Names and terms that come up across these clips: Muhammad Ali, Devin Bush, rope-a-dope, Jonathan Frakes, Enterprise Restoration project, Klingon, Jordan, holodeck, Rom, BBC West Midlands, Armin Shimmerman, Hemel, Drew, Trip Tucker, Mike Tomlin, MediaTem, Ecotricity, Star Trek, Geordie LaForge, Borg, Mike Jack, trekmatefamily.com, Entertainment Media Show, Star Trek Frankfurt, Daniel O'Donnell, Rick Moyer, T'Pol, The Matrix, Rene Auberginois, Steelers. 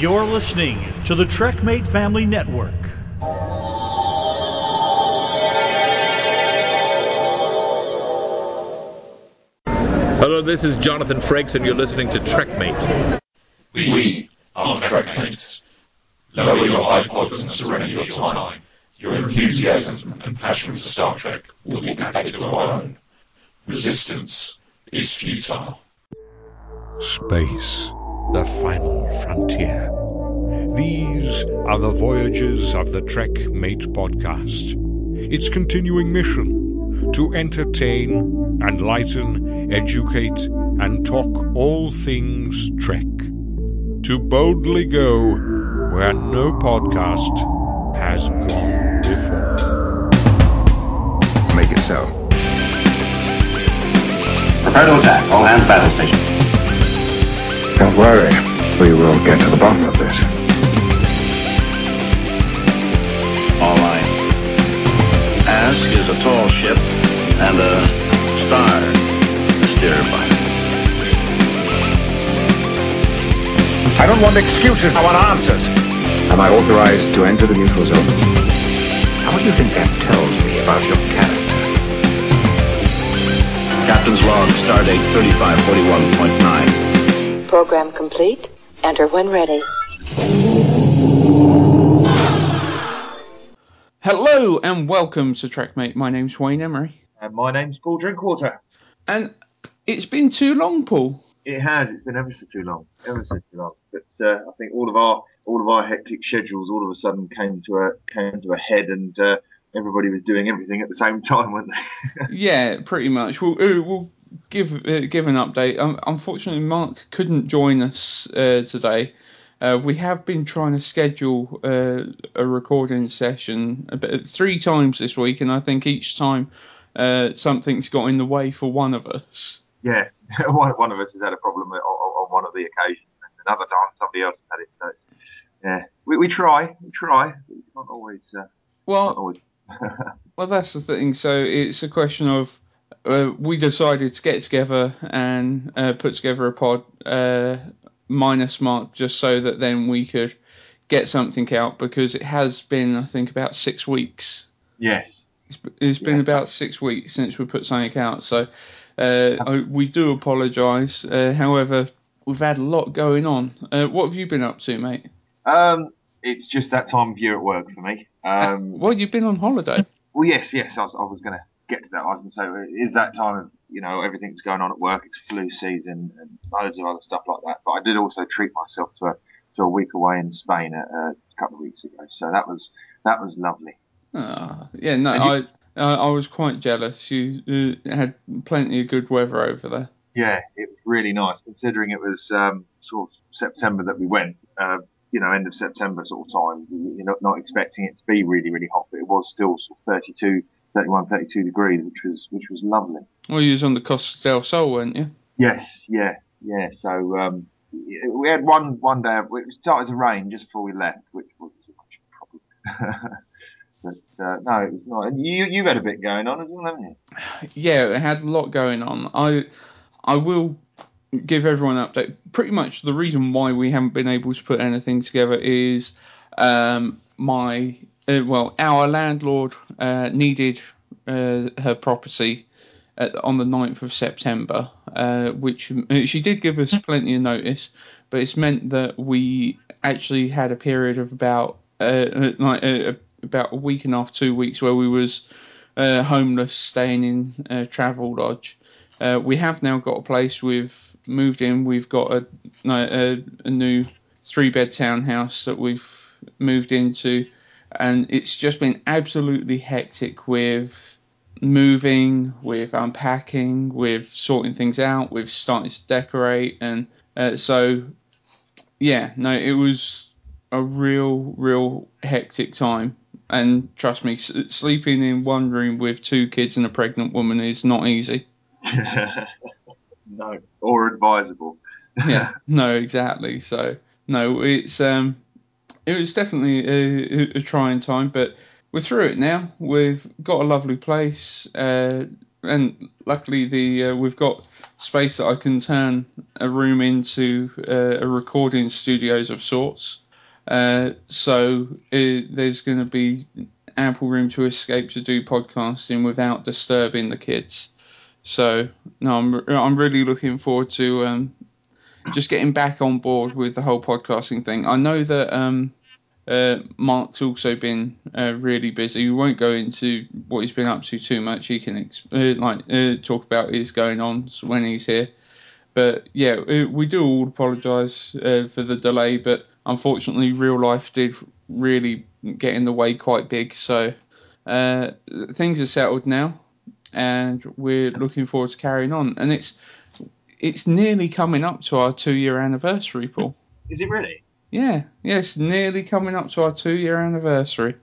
You're listening to the TrekMate Family Network. Hello, this is Jonathan Frakes, and you're listening to TrekMate. We are TrekMate. Lower your iPods and surrender your time. Your enthusiasm and passion for Star Trek will be added to our own. Resistance is futile. Space, the final frontier. These are the voyages of the TrekMate podcast. Its continuing mission, to entertain, enlighten, educate, and talk all things Trek. To boldly go where no podcast has gone before. Make it so. Prepare to attack. All hands battle station. Don't worry, we will get to the bottom of this. All right. Ask is a tall ship and a star to steer by. I don't want excuses, I want answers. Am I authorized to enter the neutral zone? How do you think that tells me about your character? Captain's log, stardate 3541.9. Program complete. Enter when ready. Hello and welcome to TrekMate. My name's Wayne Emery. And my name's Paul Drinkwater. And it's been too long, Paul. It has. It's been ever so too long. But I think all of our hectic schedules all of a sudden came to a head, and everybody was doing everything at the same time, weren't they? Yeah, pretty much. We'll give an update. Unfortunately, Mark couldn't join us today. We have been trying to schedule a recording session three times this week, and I think each time something's got in the way for one of us. Yeah, one of us has had a problem on one of the occasions, and another time somebody else has had it. So it's, yeah, we try. It's not always. Well, that's the thing. So it's a question of we decided to get together and put together a pod minus Mark, just so that then we could get something out, because it has been, I think, about 6 weeks. Yes. It's been about 6 weeks since we put something out. So we do apologise. However, we've had a lot going on. What have you been up to, mate? It's just that time of year at work for me. Well, you've been on holiday. Well, yes. I was going to get to that. I was going to say, it is that time of, you know, everything's going on at work. It's flu season and loads of other stuff like that. But I did also treat myself to a week away in Spain a couple of weeks ago. So that was lovely. Yeah, no, I was quite jealous. You had plenty of good weather over there. Yeah, it was really nice, considering it was sort of September that we went. End of September sort of time. You're not expecting it to be really, really hot, but it was still sort of 32 degrees, which was lovely. Well, you was on the Costa del Sol, weren't you? Yes, yeah. So we had one day. It started to rain just before we left, which wasn't so much a problem. But no, it was not. And you had a bit going on as well, haven't you? Yeah, it had a lot going on. I will give everyone an update. Pretty much the reason why we haven't been able to put anything together is our landlord needed her property on the 9th of September, which she did give us plenty of notice, but it's meant that we actually had a period of about a week and a half, 2 weeks, where we was homeless, staying in Travelodge. We have now got a place. We've moved in. We've got a new 3-bed townhouse that we've moved into, and it's just been absolutely hectic with moving, with unpacking, with sorting things out. We've started to decorate, and it was a real hectic time. And trust me, sleeping in one room with two kids and a pregnant woman is not easy. No, or advisable. Yeah, no, exactly. So no, it's it was definitely a trying time, but we're through it now. We've got a lovely place, and luckily we've got space that I can turn a room into a recording studios of sorts. So there's going to be ample room to escape to do podcasting without disturbing the kids. So no, I'm really looking forward to just getting back on board with the whole podcasting thing. I know that Mark's also been really busy. We won't go into what he's been up to too much. He can talk about his going on when he's here. But yeah, we do all apologise for the delay, but unfortunately real life did really get in the way quite big. So things are settled now, and we're looking forward to carrying on. And it's nearly coming up to our 2-year anniversary, Paul. Is it really? Yeah, it's nearly coming up to our 2-year anniversary.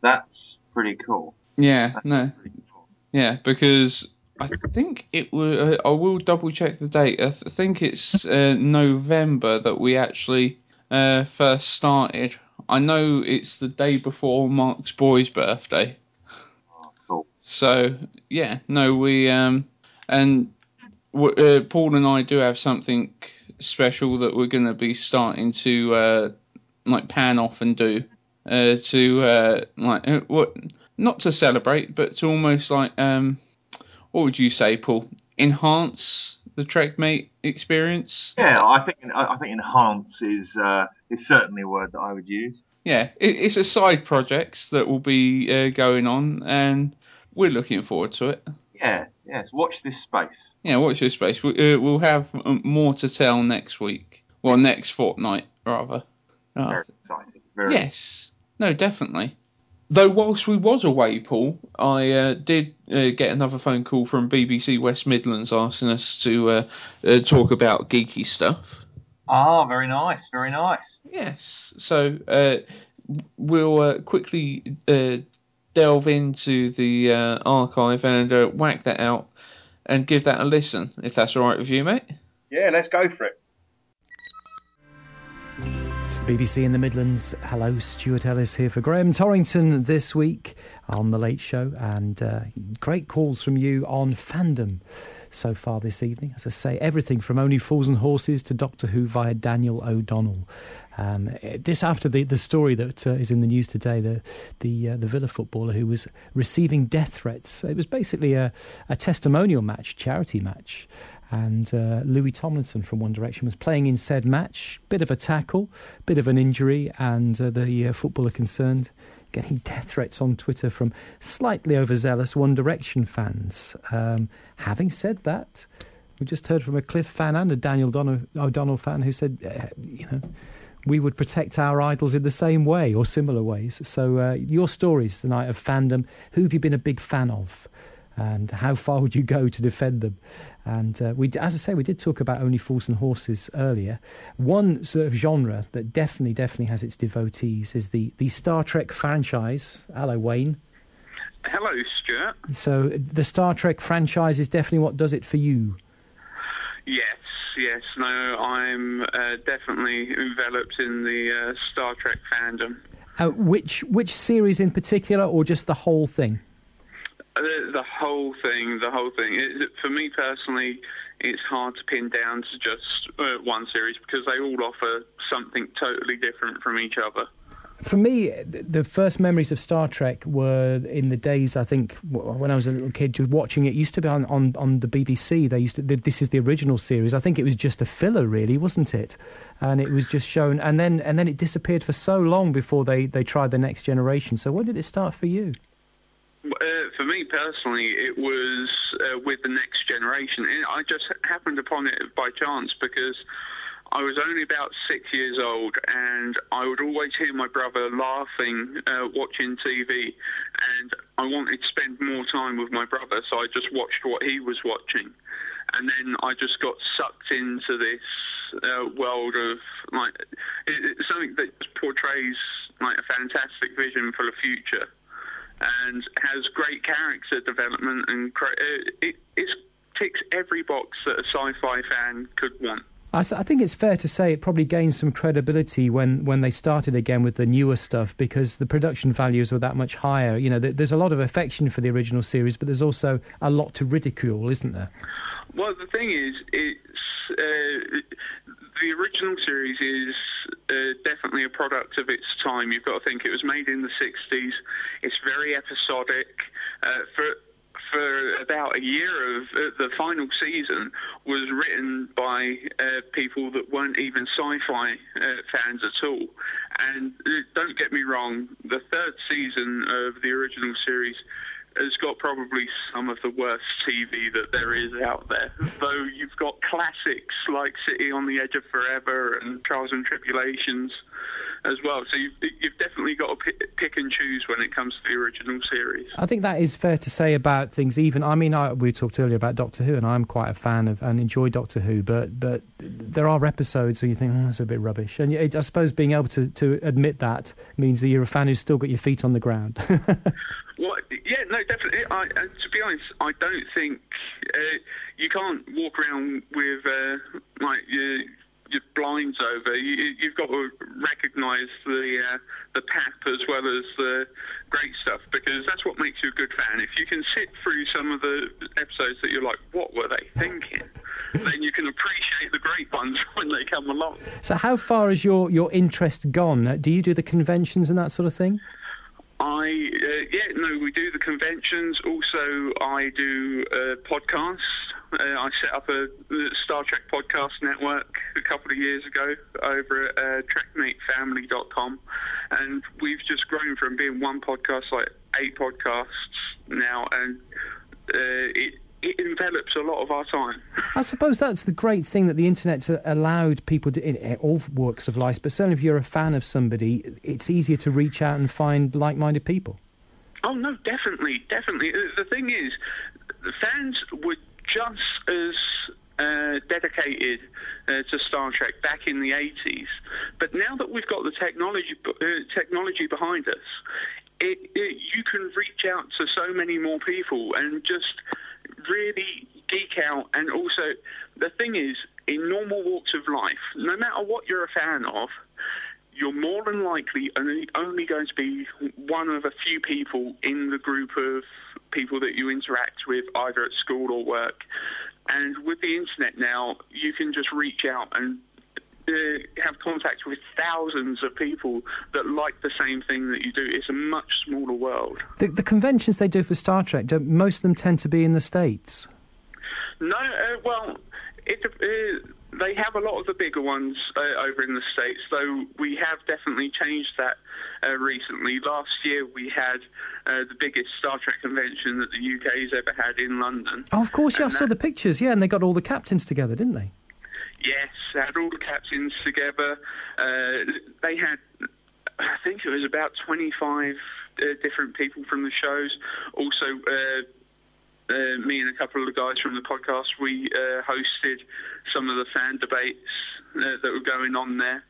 That's pretty cool. Yeah, pretty cool. Yeah, because I think it was, I will double check the date. I think it's November that we actually first started. I know it's the day before Mark's boy's birthday. Oh, cool. So, yeah, no, we, and Paul and I do have something special that we're going to be starting to pan off and do not to celebrate, but to almost what would you say, Paul? Enhance the TrekMate experience? Yeah, I think enhance is certainly a word that I would use. Yeah, it's a side project that will be going on, and we're looking forward to it. Yeah, yes. Watch this space. Yeah, watch this space. We'll have more to tell next week. Well, next fortnight, rather. Very exciting. Yes. No, definitely. Though whilst we was away, Paul, I did get another phone call from BBC West Midlands asking us to talk about geeky stuff. Ah, very nice, very nice. Yes. So we'll quickly... delve into the archive and whack that out and give that a listen, if that's all right with you, mate. Yeah, let's go for it. It's the BBC in the Midlands. Hello, Stuart Ellis here for Graham Torrington this week on The Late Show, and great calls from you on fandom so far this evening. As I say, everything from Only Fools and Horses to Doctor Who via Daniel O'Donnell. This after the story that is in the news today, the Villa footballer who was receiving death threats. It was basically a testimonial match, charity match, and Louis Tomlinson from One Direction was playing in said match. Bit of a tackle, bit of an injury, and the footballer concerned getting death threats on Twitter from slightly overzealous One Direction fans. Having said that, we just heard from a Cliff fan and a Daniel O'Donnell fan who said, we would protect our idols in the same way or similar ways. So your stories tonight of fandom, who have you been a big fan of? And how far would you go to defend them? And we did talk about Only Fools and Horses earlier. One sort of genre that definitely has its devotees is the Star Trek franchise. Hello, Wayne. Hello, Stuart. So the Star Trek franchise is definitely what does it for you. Yes. No, I'm definitely enveloped in the Star Trek fandom. Which series in particular, or just the whole thing? The whole thing. For me personally, it's hard to pin down to just one series because they all offer something totally different from each other. For me, the first memories of Star Trek were in the days, I think, when I was a little kid, just watching it. Used to be on the BBC. They used to. This is the original series. I think it was just a filler, really, wasn't it? And it was just shown, and then it disappeared for so long before they tried the next generation. So when did it start for you? For me personally, it was with the next generation. I just happened upon it by chance because I was only about 6 years old, and I would always hear my brother laughing, watching TV, and I wanted to spend more time with my brother, so I just watched what he was watching. And then I just got sucked into this world of, it's something that just portrays, a fantastic vision for the future, and has great character development, and it ticks every box that a sci-fi fan could want. I think it's fair to say it probably gained some credibility when they started again with the newer stuff because the production values were that much higher. There's a lot of affection for the original series, but there's also a lot to ridicule, isn't there? Well, the thing is, it's the original series is definitely a product of its time. You've got to think it was made in the 60s. It's very episodic. For about a year of the final season was written by people that weren't even sci-fi fans at all. And don't get me wrong, the third season of the original series has got probably some of the worst TV that there is out there. Though you've got classics like City on the Edge of Forever and Trials and Tribulations as well. So you've definitely got to pick and choose when it comes to the original series. I think that is fair to say about things. Even, I mean, we talked earlier about Doctor Who, and I'm quite a fan of and enjoy Doctor Who, but there are episodes where you think, oh, that's a bit rubbish. And I suppose being able to admit that means that you're a fan who's still got your feet on the ground. Well, yeah, no, definitely. To be honest, I don't think you can't walk around with your blinds over. You've got to recognise the pap as well as the great stuff, because that's what makes you a good fan. If you can sit through some of the episodes that you're like, what were they thinking? Then you can appreciate the great ones when they come along. So how far has your interest gone? Do you do the conventions and that sort of thing? We do the conventions. Also, I do podcasts. I set up a Star Trek podcast network a couple of years ago over at trekmatefamily.com. And we've just grown from being one podcast, like 8 podcasts now, and it envelops a lot of our time. I suppose that's the great thing that the internet's allowed people to, in all walks of life, but certainly if you're a fan of somebody, it's easier to reach out and find like-minded people. Oh, no, definitely. The thing is, the fans were just as dedicated to Star Trek back in the 80s, but now that we've got the technology behind us, you can reach out to so many more people and just really geek out. And also, the thing is, in normal walks of life, no matter what you're a fan of, you're more than likely only going to be one of a few people in the group of people that you interact with, either at school or work. And with the internet now, you can just reach out and have contact with thousands of people that like the same thing that you do. It's a much smaller world. The conventions they do for Star Trek, most of them tend to be in the States? No, they have a lot of the bigger ones over in the States, though we have definitely changed that recently. Last year we had the biggest Star Trek convention that the UK's ever had in London. Oh, of course, yeah, I saw the pictures, yeah, and they got all the captains together, didn't they? Yes, they had all the captains together. They had, I think it was about 25 different people from the shows. Also, me and a couple of the guys from the podcast, we hosted some of the fan debates that were going on there.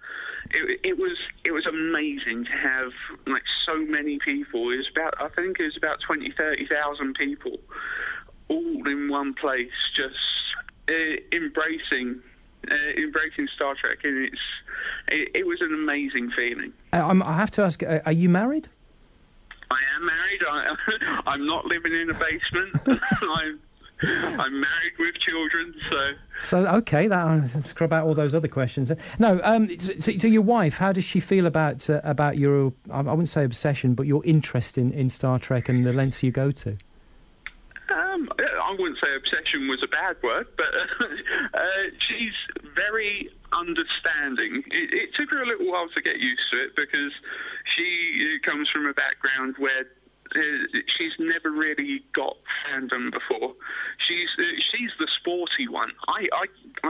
It was amazing to have like so many people. It was about 20,000-30,000 people all in one place, just embracing Star Trek, and it was an amazing feeling. I have to ask, are you married? I am married. I'm not living in a basement. I'm married with children, so... So, okay, scrub out all those other questions. No, so your wife, how does she feel about your, I wouldn't say obsession, but your interest in Star Trek and the lengths you go to? I wouldn't say obsession was a bad word, but she's very understanding. It took her a little while to get used to it, because she comes from a background where she's never really got fandom before. She's the sporty one. I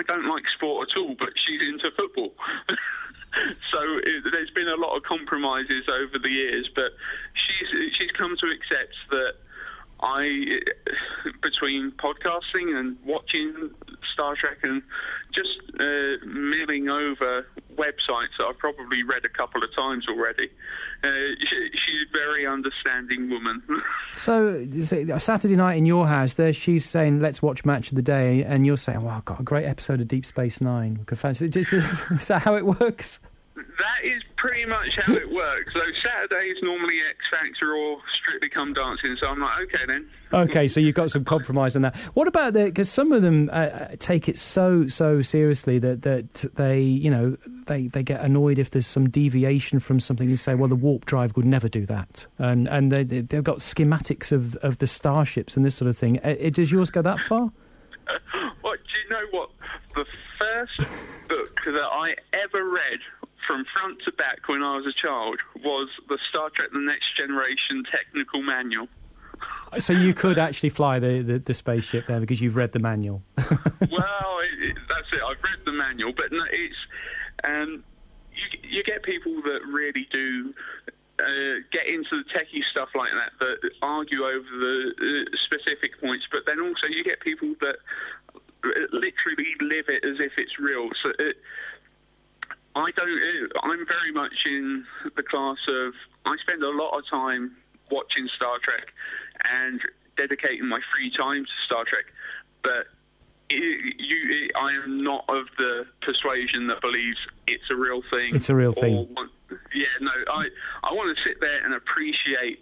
don't like sport at all, but she's into football. So there's been a lot of compromises over the years, but she's come to accept that between podcasting and watching Star Trek and just milling over websites that I've probably read a couple of times already, she's a very understanding woman. So, a Saturday night in your house, there she's saying, let's watch Match of the Day, and you're saying, well, I've got a great episode of Deep Space Nine. Is that how it works? That is pretty much how it works. So Saturday's normally X Factor or Strictly Come Dancing, so I'm like, okay then. Okay, so you've got some compromise on that. What about the, because some of them take it so seriously that they, you know, they get annoyed if there's some deviation from something. You say, well, the warp drive would never do that, and they've got schematics of the starships and this sort of thing. Does yours go that far? Well, do you know what? The first book that I ever read from front to back when I was a child was the Star Trek The Next Generation Technical Manual. So you could actually fly the spaceship there because you've read the manual. Well, that's it. I've read the manual, but no, it's you get people that really do get into the techie stuff like that argue over the specific points, but then also you get people that literally live it as if it's real. So I'm very much in the class of, I spend a lot of time watching Star Trek and dedicating my free time to Star Trek, but I am not of the persuasion that believes it's a real thing. It's a real thing. Yeah, no, I want to sit there and appreciate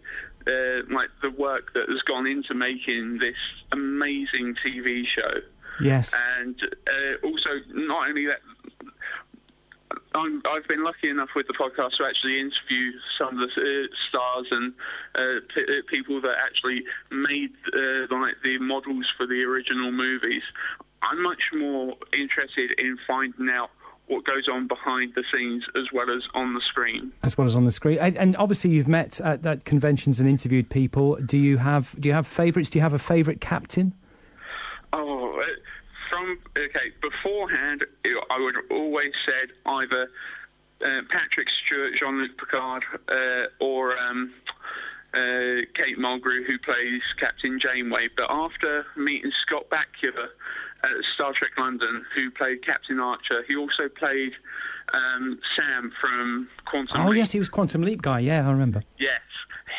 like the work that has gone into making this amazing TV show. Yes. And also, not only that, I've been lucky enough with the podcast to actually interview some of the stars and people that actually made like the models for the original movies. I'm much more interested in finding out what goes on behind the scenes as well as on the screen. As well as on the screen. And obviously you've met at conventions and interviewed people. Do you have favourites? Do you have a favourite captain? Oh. Okay, beforehand, I would have always said either Patrick Stewart, Jean-Luc Picard, or Kate Mulgrew, who plays Captain Janeway. But after meeting Scott Bakula at Star Trek London, who played Captain Archer, he also played Sam from Quantum Leap. Oh, yes, he was Quantum Leap guy. Yeah, I remember. Yes.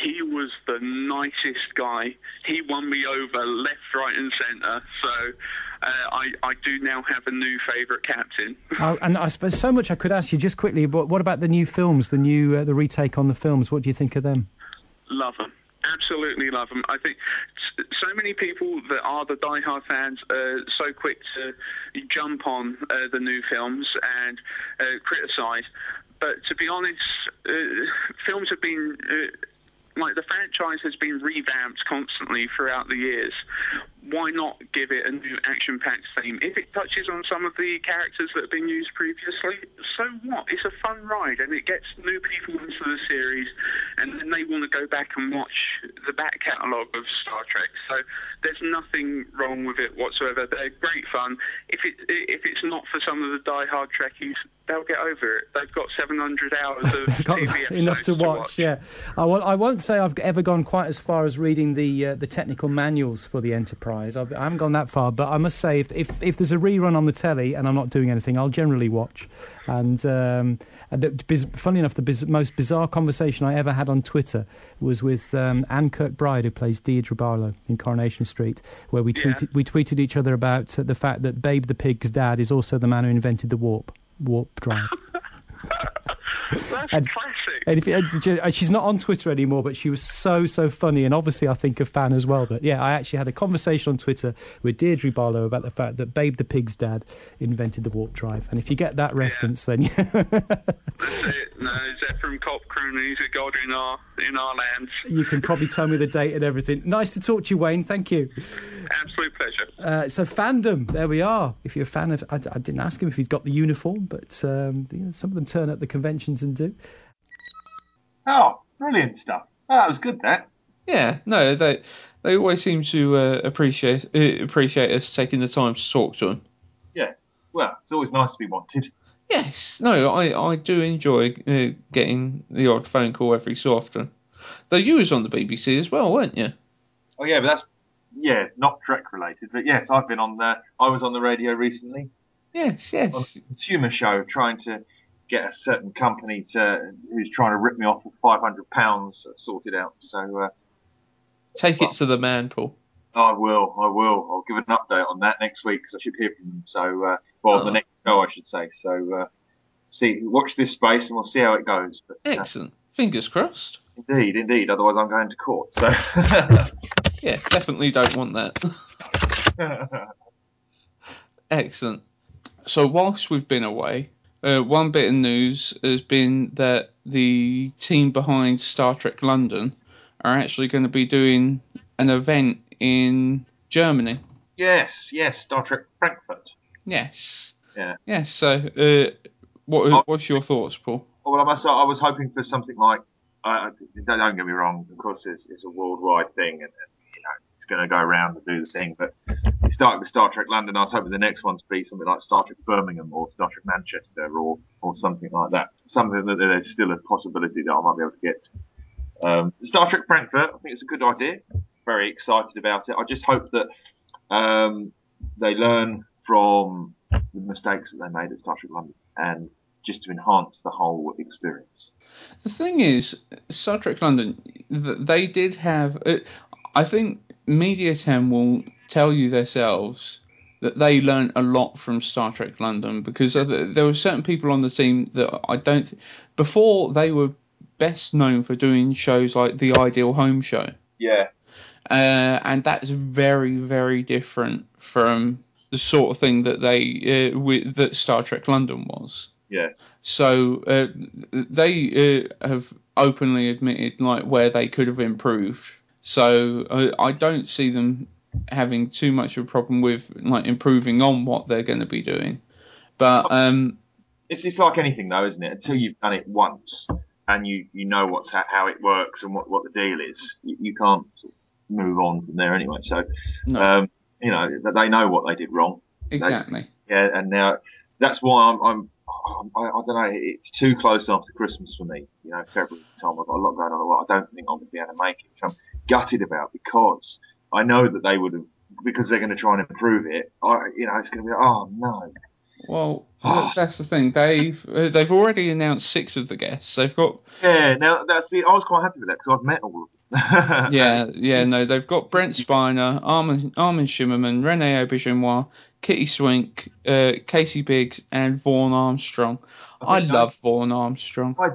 He was the nicest guy. He won me over left, right and centre. So I do now have a new favourite captain. Oh, and I suppose so much I could ask you just quickly, but what about the new films, the retake on the films? What do you think of them? Love them. Absolutely love them. I think so many people that are the diehard fans are so quick to jump on the new films and criticise. But to be honest, films have been... Like, the franchise has been revamped constantly throughout the years. Why not give it a new action-packed theme? If it touches on some of the characters that have been used previously, so what? It's a fun ride, and it gets new people into the series, and then they want to go back and watch the back catalogue of Star Trek. So there's nothing wrong with it whatsoever. They're great fun. If it's not for some of the die-hard Trekkies, they'll get over it. They've got 700 hours of TV enough to watch. Yeah, I won't say I've ever gone quite as far as reading the technical manuals for the Enterprise. I haven't gone that far, but I must say if there's a rerun on the telly and I'm not doing anything, I'll generally watch. And funnily enough, the most bizarre conversation I ever had on Twitter was with Anne Kirkbride, who plays Deirdre Barlow in Coronation Street, where we tweeted each other about the fact that Babe the Pig's dad is also the man who invented the warp drive. That's classic. And she's not on Twitter anymore, but she was so funny, and obviously I think a fan as well. But yeah, I actually had a conversation on Twitter with Deirdre Barlow about the fact that Babe the Pig's dad invented the warp drive, and if you get that reference, yeah. Then yeah. That's it. No, Zephram Cochrane, he's a god in our land. You can probably tell me the date and everything. Nice to talk to you, Wayne. Thank you. Absolute pleasure. So fandom, there we are. If you're a fan of, I didn't ask him if he's got the uniform, but some of them turn up the conventions and do. Oh, brilliant stuff. Oh, that was good, that. Yeah, no, they always seem to appreciate us taking the time to talk to them. Yeah, well, it's always nice to be wanted. Yes, no, I do enjoy getting the odd phone call every so often. Though you was on the BBC as well, weren't you? Oh yeah, but that's not Trek related, but yes, I've been on there. I was on the radio recently. Yes. On a consumer show, trying to get a certain company who's trying to rip me off with £500 sorted out. So take it to the man, Paul. I will. I'll give an update on that next week because I should hear from them. So, the next show, I should say. So, see, watch this space and we'll see how it goes. But, excellent. Fingers crossed. Indeed, indeed. Otherwise, I'm going to court. So yeah, definitely don't want that. Excellent. So whilst we've been away, one bit of news has been that the team behind Star Trek London are actually going to be doing an event in Germany. Yes, yes, Star Trek Frankfurt. Yes. Yeah. Yes. So, what's your thoughts, Paul? Well, I was hoping for something like. Don't get me wrong. Of course, it's a worldwide thing, and you know it's going to go around and do the thing. But we started with Star Trek London. I was hoping the next one to be something like Star Trek Birmingham or Star Trek Manchester or something like that. Something that there's still a possibility that I might be able to get. Star Trek Frankfurt. I think it's a good idea. Very excited about it. I just hope that they learn from the mistakes that they made at Star Trek London and just to enhance the whole experience. The thing is, Star Trek London, they did have... I think MediaTem will tell you themselves that they learned a lot from Star Trek London because there were certain people on the team that I don't... Before, they were best known for doing shows like The Ideal Home Show. Yeah. And that's very, very different from the sort of thing that that Star Trek London was. Yeah. So they have openly admitted like where they could have improved. So I don't see them having too much of a problem with like improving on what they're going to be doing. But it's like anything though, isn't it? Until you've done it once and you know what's how it works and what the deal is, you can't move on from there anyway. So no. You know they know what they did wrong. Exactly. And now that's why I don't know. It's too close after Christmas for me. You know, February time. I've got a lot going on. I don't think I'm going to be able to make it, which I'm gutted about because I know that they would have, because they're going to try and improve it. It's going to be like, oh no. Well, that's the thing. They've already announced 6 of the guests. They've got Now I was quite happy with that because I've met all of them. They've got Brent Spiner, Armin Shimmerman, Rene Auberginois, Kitty Swink, Casey Biggs, and Vaughn Armstrong. I love Vaughn Armstrong. I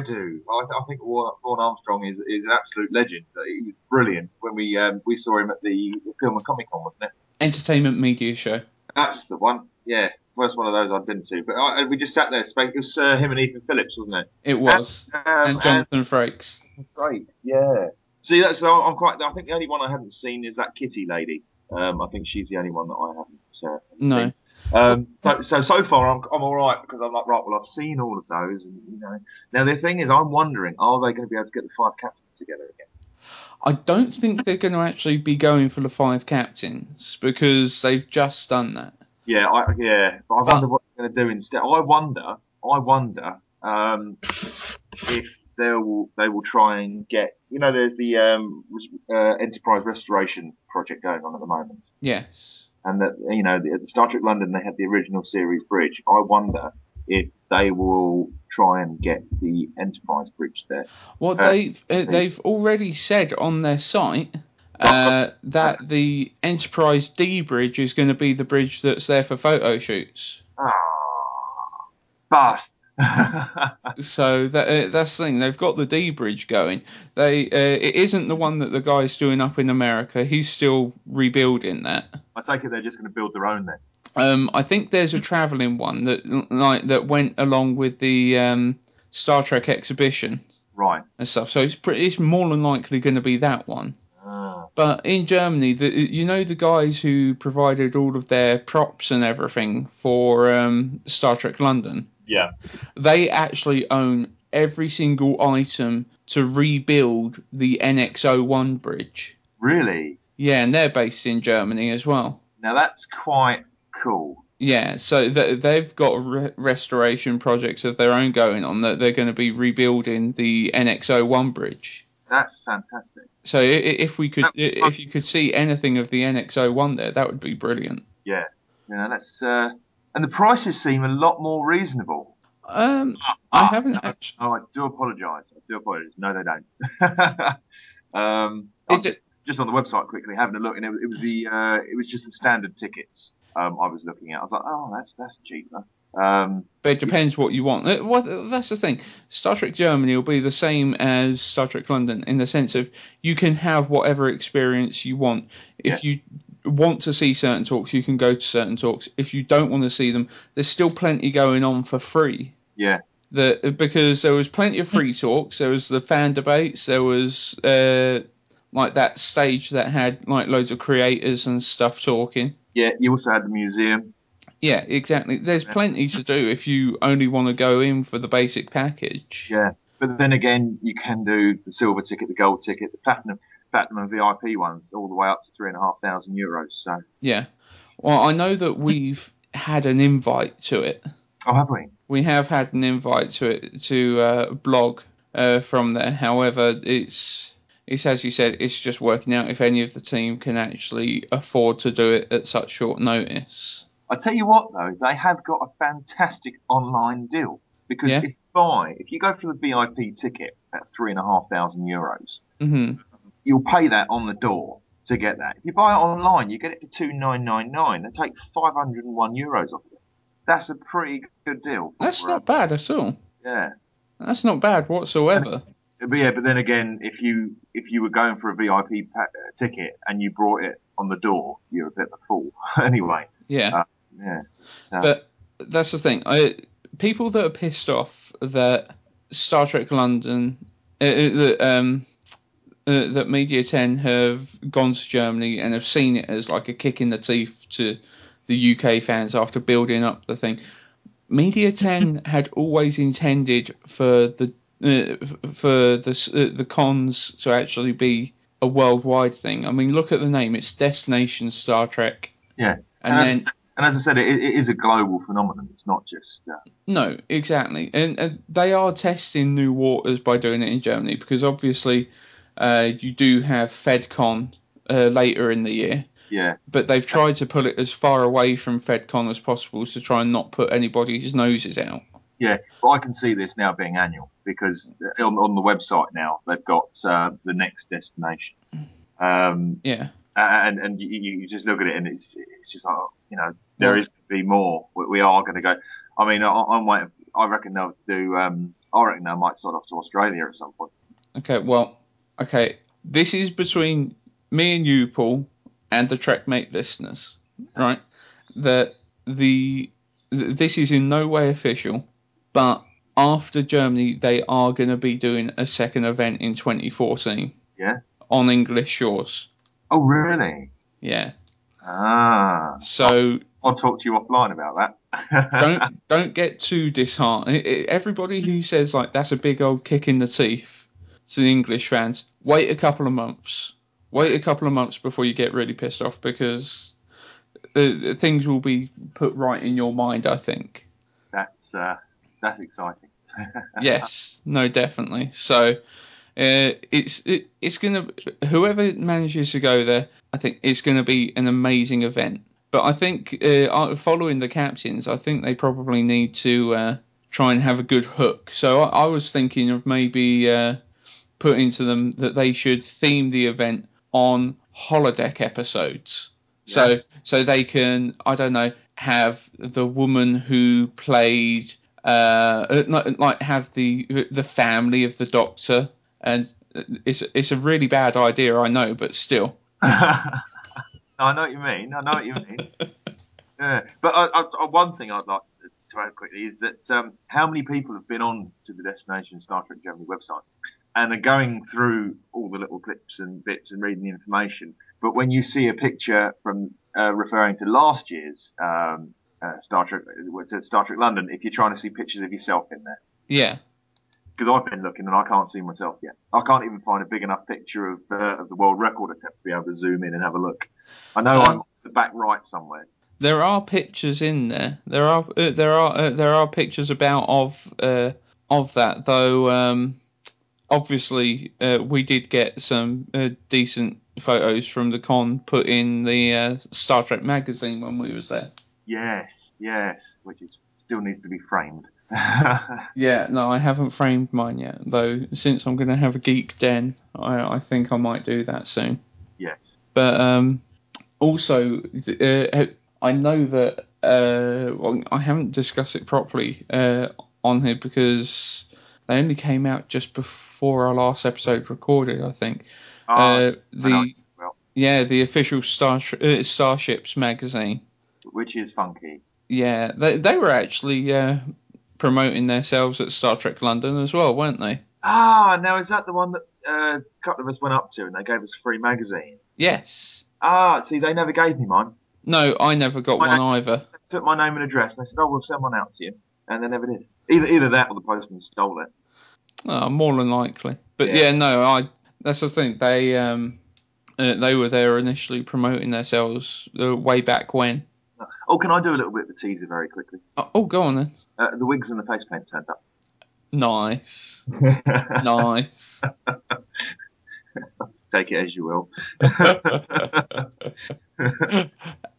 do. I think Vaughn Armstrong is an absolute legend. He was brilliant when we saw him at the Film and Comic Con, wasn't it? Entertainment Media Show. That's the one. Yeah, first one of those I've been to. But we just sat there. It was him and Ethan Phillips, wasn't it? It was. And Jonathan Frakes. Frakes, yeah. See, I think the only one I haven't seen is that Kitty lady. I think she's the only one that I haven't seen. No. So far I'm all right because I'm like, right, well, I've seen all of those. And, you know. Now, the thing is, I'm wondering, are they going to be able to get the 5 captains together again? I don't think they're going to actually be going for the 5 captains because they've just done that. Yeah, but I wonder what they're going to do instead. I wonder if they will try and get... You know, there's the Enterprise Restoration project going on at the moment. Yes. And that, you know, at the Star Trek London, they had the original series bridge. I wonder if they will try and get the Enterprise bridge there. Well, they've already said on their site that the Enterprise D bridge is going to be the bridge that's there for photo shoots. Ah, bastard. So that's the thing. They've got the D bridge going. It isn't the one that the guy's doing up in America. He's still rebuilding that. I take it they're just going to build their own then. I think there's a travelling one that went along with the Star Trek exhibition, right, and stuff. So it's more than likely going to be that one. But in Germany, the guys who provided all of their props and everything for Star Trek London. Yeah. They actually own every single item to rebuild the NX-01 bridge. Really? Yeah, and they're based in Germany as well. Now that's quite cool. Yeah, so they've got restoration projects of their own going on that they're going to be rebuilding the NX-01 bridge. That's fantastic. So if you could see anything of the NX-01 there, that would be brilliant. Yeah. Yeah, that's... And the prices seem a lot more reasonable. I haven't actually... Oh, I do apologise. No, they don't. Just on the website quickly, having a look, and it was just the standard tickets I was looking at. I was like, oh, that's cheaper. But it depends what you want. That's the thing. Star Trek Germany will be the same as Star Trek London in the sense of you can have whatever experience you want. If you want to see certain talks, you can go to certain talks. If you don't want to see them, there's still plenty going on for free. Yeah. Because there was plenty of free talks. There was the fan debates. There was like that stage that had like loads of creators and stuff talking. Yeah, you also had the museum. Yeah, exactly. There's plenty to do if you only want to go in for the basic package. Yeah, but then again, you can do the silver ticket, the gold ticket, the platinum and VIP ones, all the way up to €3,500. So yeah, well, I know that we've had an invite to it. Oh, have we? We have had an invite to it to blog from there. However, it's as you said, it's just working out if any of the team can actually afford to do it at such short notice. I tell you what, though, they have got a fantastic online deal because if you go for the VIP ticket at €3,500, you'll pay that on the door to get that. If you buy it online, you get it for €2,999. They take €501 off it. That's a pretty good deal. That's not bad at all. Yeah, that's not bad whatsoever. But yeah, but then again, if you were going for a VIP ticket and you brought it on the door, you're a bit of a fool. Anyway. Yeah. But that's the thing. People that are pissed off that Star Trek London, that MediaTem have gone to Germany and have seen it as like a kick in the teeth to the UK fans after building up the thing. MediaTem had always intended for the cons to actually be a worldwide thing. I mean, look at the name. It's Destination Star Trek. Yeah. And as I said, it is a global phenomenon. It's not just... No, exactly. And they are testing new waters by doing it in Germany because obviously you do have FedCon later in the year. Yeah. But they've tried to pull it as far away from FedCon as possible to try and not put anybody's noses out. Yeah, but I can see this now being annual because on the website now they've got the next destination. Yeah. And you just look at it and it's just like, you know, there is going to be more. We are going to go. I mean, I reckon they'll do. I reckon they might start off to Australia at some point. Okay. This is between me and you, Paul, and the TrekMate listeners, right? That this is in no way official, but after Germany, they are going to be doing a second event in 2014. Yeah. On English shores. Oh, really? Yeah. Ah. So I'll talk to you offline about that. don't get too disheartened. Everybody who says like that's a big old kick in the teeth to the English fans, wait a couple of months. Wait a couple of months before you get really pissed off because the things will be put right in your mind, I think. That's exciting. Yes. No, definitely. So it's gonna, whoever manages to go there, I think it's gonna be an amazing event. But I think following the captains, I think they probably need to try and have a good hook. So I was thinking of maybe putting to them that they should theme the event on holodeck episodes. Yeah. So they can, I don't know, have the woman who played like have the family of the Doctor. And it's a really bad idea, I know, but still. I know what you mean. Yeah. But one thing I'd like to add quickly is that how many people have been on to the Destination Star Trek Germany website and are going through all the little clips and bits and reading the information. But when you see a picture from referring to last year's Star Trek London, if you're trying to see pictures of yourself in there. Yeah. Because I've been looking and I can't see myself yet. I can't even find a big enough picture of the world record attempt to be able to zoom in and have a look. I know I'm the back right somewhere. There are pictures in there. There are pictures of that though. Obviously, we did get some decent photos from the con put in the Star Trek magazine when we was there. Yes, which still needs to be framed. Yeah, no, I haven't framed mine yet, though. Since I'm going to have a geek den, I think I might do that soon. Yes. But also, I know that well, I haven't discussed it properly on here because they only came out just before our last episode recorded, I think. The official Starships magazine, which is funky. Yeah, they were actually promoting themselves at Star Trek London as well, weren't they? Ah, now is that the one that a couple of us went up to and they gave us a free magazine? Yes. Ah, see, they never gave me mine. No, I never got one either. They took my name and address and they said, oh, we'll send one out to you. And they never did. Either that or the postman stole it. Oh, more than likely. But that's the thing. They were there initially promoting themselves way back when. Oh, can I do a little bit of a teaser very quickly? Oh, go on then. The wigs and the face paint turned up. Nice. Nice. Take it as you will.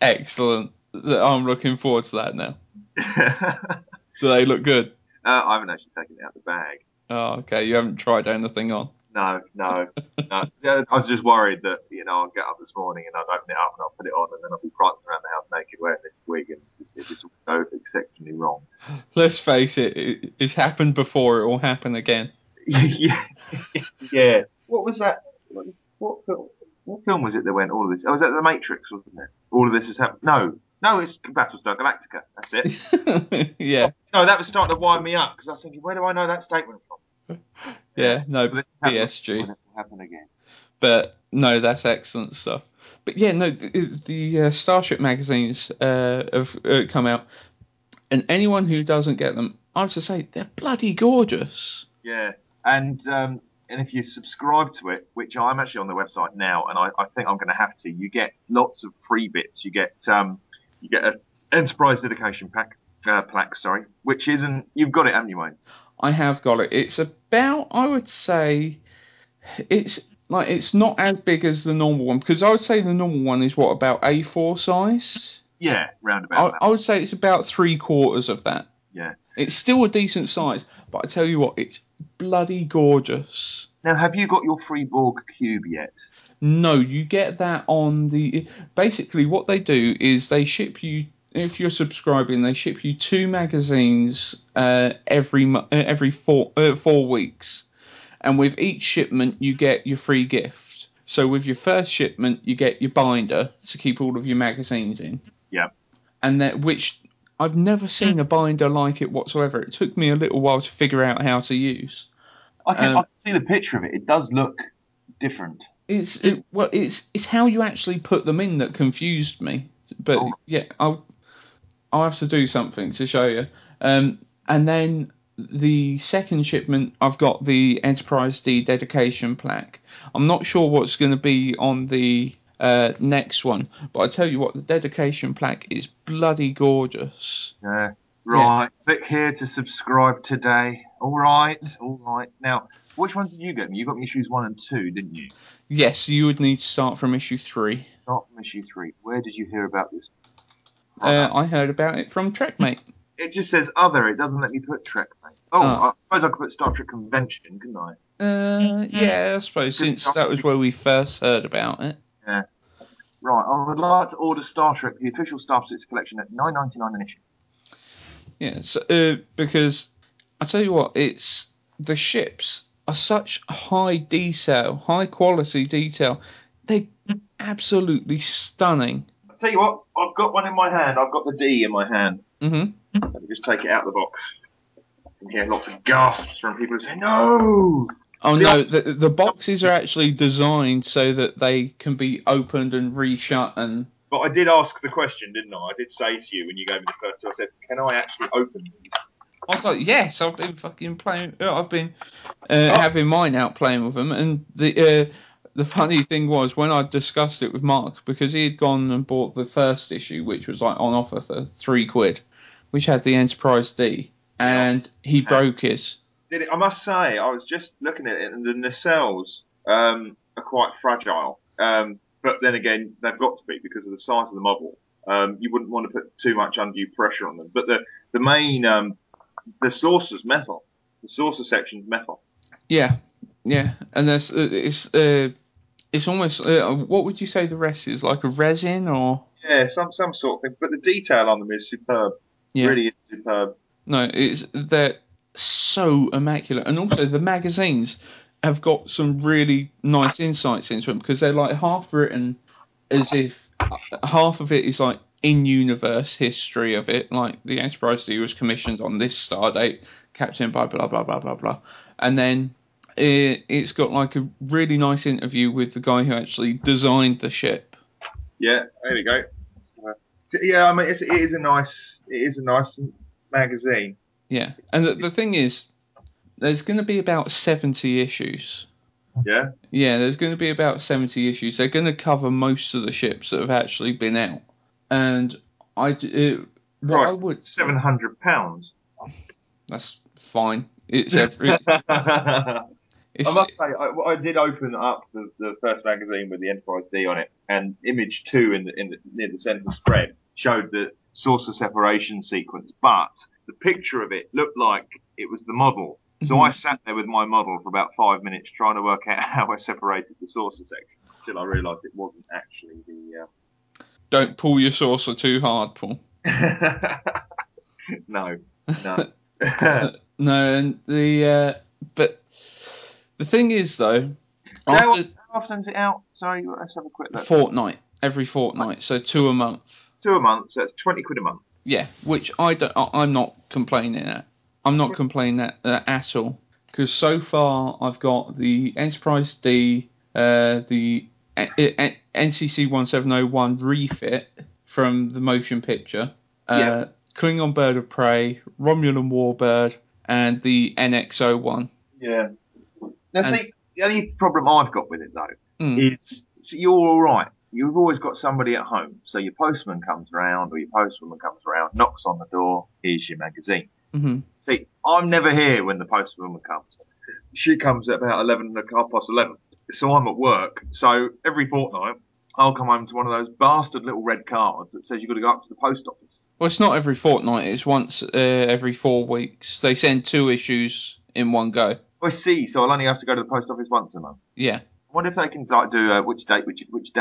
Excellent. I'm looking forward to that now. Do they look good? I haven't actually taken it out of the bag. Oh, okay. You haven't tried anything on? No. I was just worried that, I'll get up this morning and I'll open it up and I'll put it on and then I'll be prancing around the house naked wearing this wig and it's all so exceptionally wrong. Let's face it, it's happened before, it will happen again. Yeah. What was that? What film was it that went all of this? Oh, was that The Matrix, wasn't it? All of this has happened. No, it's Battlestar Galactica. That's it. Yeah. No, that was starting to wind me up because I was thinking, where do I know that statement from? Yeah, no, BSG. Happen again. But no, that's excellent stuff. But yeah, no, the Starship magazines have come out, and anyone who doesn't get them, I have to say, they're bloody gorgeous. Yeah, and if you subscribe to it, which I'm actually on the website now, and I think I'm going to have to, you get lots of free bits. You get an Enterprise dedication plaque, sorry, which isn't, you've got it, haven't you, Wayne? I have got it. It's about, I would say, it's not as big as the normal one, because I would say the normal one is, what, about A4 size? Yeah, roundabout. I would say it's about 3/4 of that. Yeah. It's still a decent size, but I tell you what, it's bloody gorgeous. Now, have you got your free Borg cube yet? No, you get that on the... Basically, what they do is they ship you... If you're subscribing, they ship you 2 magazines every 4 weeks. And with each shipment, you get your free gift. So with your first shipment, you get your binder to keep all of your magazines in. Yeah. And that, which I've never seen a binder like it whatsoever. It took me a little while to figure out how to use. I can see the picture of it. It does look different. It's how you actually put them in that confused me. But yeah, I'll have to do something to show you. And then the second shipment, I've got the Enterprise D dedication plaque. I'm not sure what's going to be on the next one, but I tell you what, the dedication plaque is bloody gorgeous. Yeah, right. Yeah. Click here to subscribe today. All right. Now, which ones did you get? You got me issues 1 and 2, didn't you? Yes, you would need to start from issue 3. Start from issue 3. Where did you hear about this? I heard about it from TrekMate. It just says other. It doesn't let me put TrekMate. Oh. I suppose I could put Star Trek Convention, couldn't I? Yeah, I suppose, since that was where we first heard about it. Yeah. Right, I would like to order Star Trek, the official Star Trek collection, at $9.99 an issue. Yeah, so, because I tell you what, it's the ships are such high quality detail. They're absolutely stunning. I'll tell you what, I've got one in my hand. I've got the D in my hand. Mm-hmm. Let me just take it out of the box. I can hear lots of gasps from people who say, no! Oh, no, the boxes are actually designed so that they can be opened and reshut. But I did ask the question, didn't I? I did say to you when you gave me the first two, I said, can I actually open these? I was like, yes, I've been fucking playing. I've been having mine out playing with them. And the funny thing was, when I discussed it with Mark, because he had gone and bought the first issue, which was like on offer for £3, which had the Enterprise D, and he broke his. I must say, I was just looking at it, and the nacelles are quite fragile. But then again, they've got to be because of the size of the model. You wouldn't want to put too much undue pressure on them. But the main... the saucer's metal. The saucer section's metal. Yeah, and it's almost. What would you say the rest is, like a resin or? Yeah, some sort of thing. But the detail on them is superb. Yeah. Really is superb. No, they're so immaculate. And also the magazines have got some really nice insights into them, because they're like half written as if half of it is like in-universe history of it, like the Enterprise D was commissioned on this star date, captain by blah, blah, blah, blah, blah. And then it's got like a really nice interview with the guy who actually designed the ship. Yeah, there we go. Yeah, I mean, it is a nice magazine. Yeah, and the thing is, there's going to be about 70 issues. Yeah? Yeah, there's going to be about 70 issues. They're going to cover most of the ships that have actually been out. And I would... £700. That's fine. It's every... I must say, I did open up the first magazine with the Enterprise D on it, and image 2 near the centre spread showed the saucer separation sequence, but the picture of it looked like it was the model. So I sat there with my model for about 5 minutes trying to work out how I separated the saucer section, until I realised it wasn't actually the... Don't pull your saucer too hard, Paul. No. No, and but the thing is, though... How often is it out? Sorry, let's have a quick look. Every fortnight, so 2 a month. 2 a month, so that's £20 a month. Yeah, which I'm not complaining at. I'm not complaining at all, because so far I've got the Enterprise D, the NCC 1701 refit from the motion picture, Klingon Bird of Prey, Romulan Warbird, and the NX-01. Yeah. Now, see, the only problem I've got with it, though, is you're all right. You've always got somebody at home. So your postman comes round, or your postwoman comes round, knocks on the door, here's your magazine. Mm-hmm. See, I'm never here when the postwoman comes. She comes at about 11:15. So I'm at work. So every fortnight, I'll come home to one of those bastard little red cards that says you've got to go up to the post office. Well, it's not every fortnight. It's once every 4 weeks. They send 2 issues in one go. I see. So I'll only have to go to the post office once a month. Yeah. I wonder if they can do which day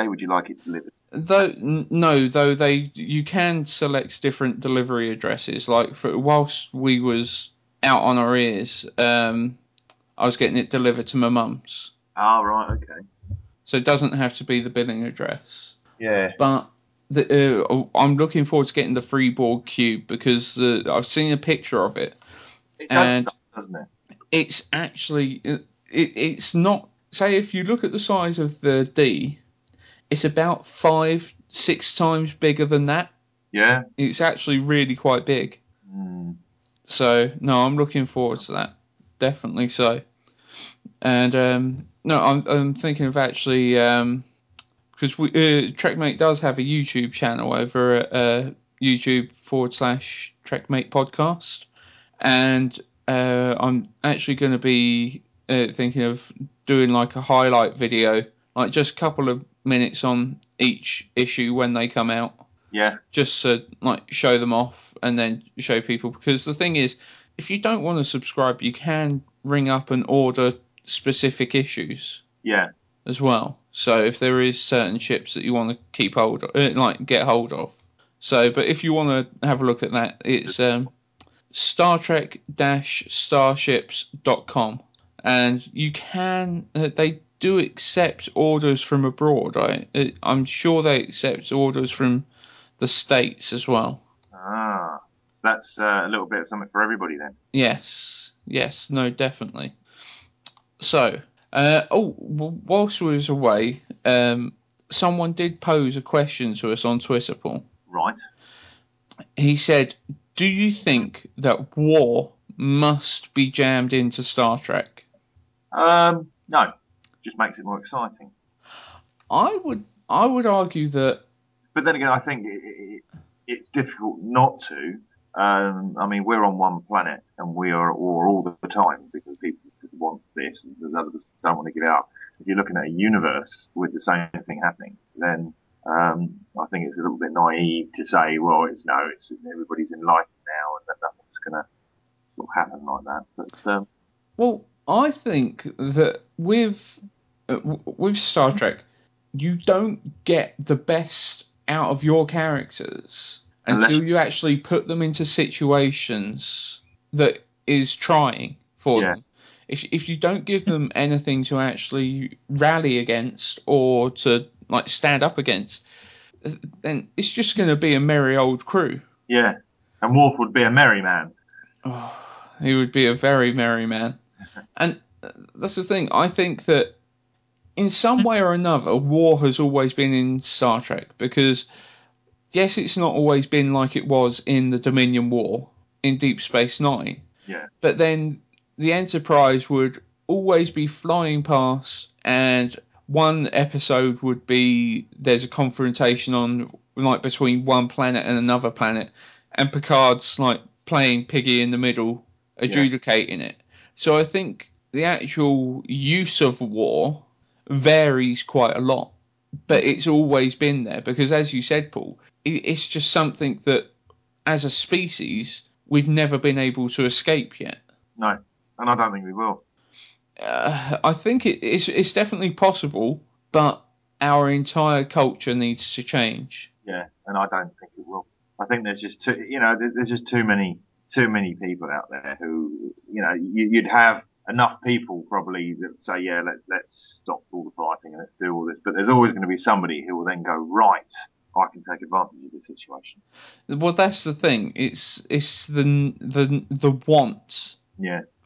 would you like it delivered? You can select different delivery addresses. Like whilst we was out on our ears, I was getting it delivered to my mum's. Oh, right, okay. So it doesn't have to be the billing address. Yeah. But I'm looking forward to getting the free Borg cube, because I've seen a picture of it. It does stuff, doesn't it? It's actually... It's not... Say, if you look at the size of the D, it's about 5-6 times bigger than that. Yeah. It's actually really quite big. Mm. So, no, I'm looking forward to that. Definitely so. And... No, I'm thinking of actually, because TrekMate does have a YouTube channel over at YouTube.com/ TrekMate podcast, and I'm actually going to be thinking of doing like a highlight video, like just a couple of minutes on each issue when they come out. Yeah. Just to like show them off and then show people, because the thing is, if you don't want to subscribe, you can ring up and order specific issues, yeah, as well. So if there is certain ships that you want to keep hold of, get hold of. So, but if you want to have a look at that, it's Star Trek-Starships.com, and you can. They do accept orders from abroad. I'm sure they accept orders from the States as well. Ah, so that's a little bit of something for everybody then. Yes, no, definitely. So, whilst we was away, someone did pose a question to us on Twitter, Paul. Right. He said, "Do you think that war must be jammed into Star Trek?" No, just makes it more exciting. I would argue that. But then again, I think it's difficult not to. I mean, we're on one planet and we are at war all the time because people want this and the others don't want to give it up. If you're looking at a universe with the same thing happening, then I think it's a little bit naive to say, well, it's everybody's enlightened now and that nothing's going to sort of happen like that. But well, I think that with Star Trek, you don't get the best out of your characters until you actually put them into situations that is trying for them. If you don't give them anything to actually rally against or to like stand up against, then it's just going to be a merry old crew. Yeah, and Worf would be a merry man. Oh, he would be a very merry man. And that's the thing. I think that in some way or another, war has always been in Star Trek because, yes, it's not always been like it was in the Dominion War in Deep Space Nine. Yeah. But then the Enterprise would always be flying past and one episode would be there's a confrontation on like between one planet and another planet and Picard's like playing piggy in the middle, adjudicating it. So I think the actual use of war varies quite a lot, but it's always been there because, as you said, Paul, it's just something that as a species we've never been able to escape yet. No, and I don't think we will. I think it's definitely possible, but our entire culture needs to change. Yeah, and I don't think it will. I think there's just too many people out there who, you know, you'd have enough people probably that say, yeah, let's stop all the fighting and let's do all this. But there's always going to be somebody who will then go, right, I can take advantage of this situation. Well, that's the thing. It's the want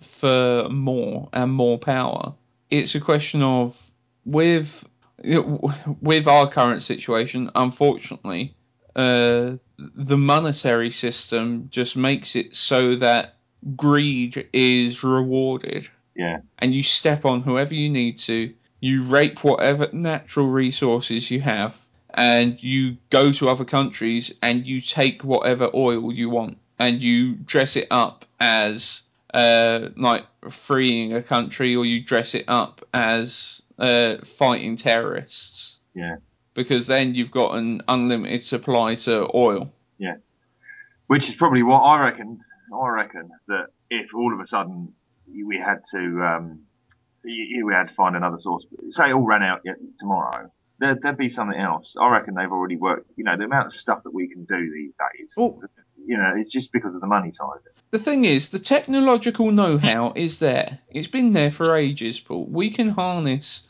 for more and more power. It's a question of with our current situation, unfortunately, the monetary system just makes it so that greed is rewarded, and you step on whoever you need to, you rape whatever natural resources you have, and you go to other countries and you take whatever oil you want and you dress it up as like freeing a country, or you dress it up as fighting terrorists, because then you've got an unlimited supply to oil, which is probably what I reckon that if all of a sudden we had to find another source, say it all ran out tomorrow, there'd be something else. I reckon they've already worked. You know, the amount of stuff that we can do these days, you know, it's just because of the money side of it. The thing is, the technological know-how is there. It's been there for ages, Paul. We can harness.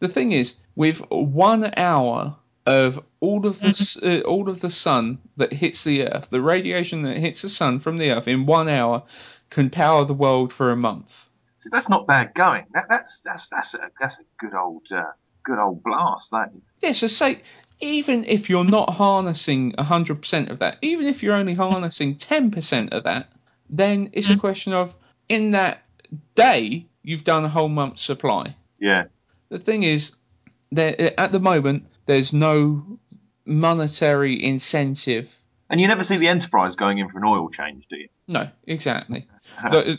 The thing is, with 1 hour of all of the sun that hits the Earth, the radiation that hits the sun from the Earth in 1 hour can power the world for a month. See, that's not bad going. That's a good old blast, that is. Yeah, so say even if you're not harnessing 100% of that, even if you're only harnessing 10% of that, then it's a question of in that day you've done a whole month's supply. Yeah. The thing is, at the moment, there's no monetary incentive. And you never see the Enterprise going in for an oil change, do you? No, exactly.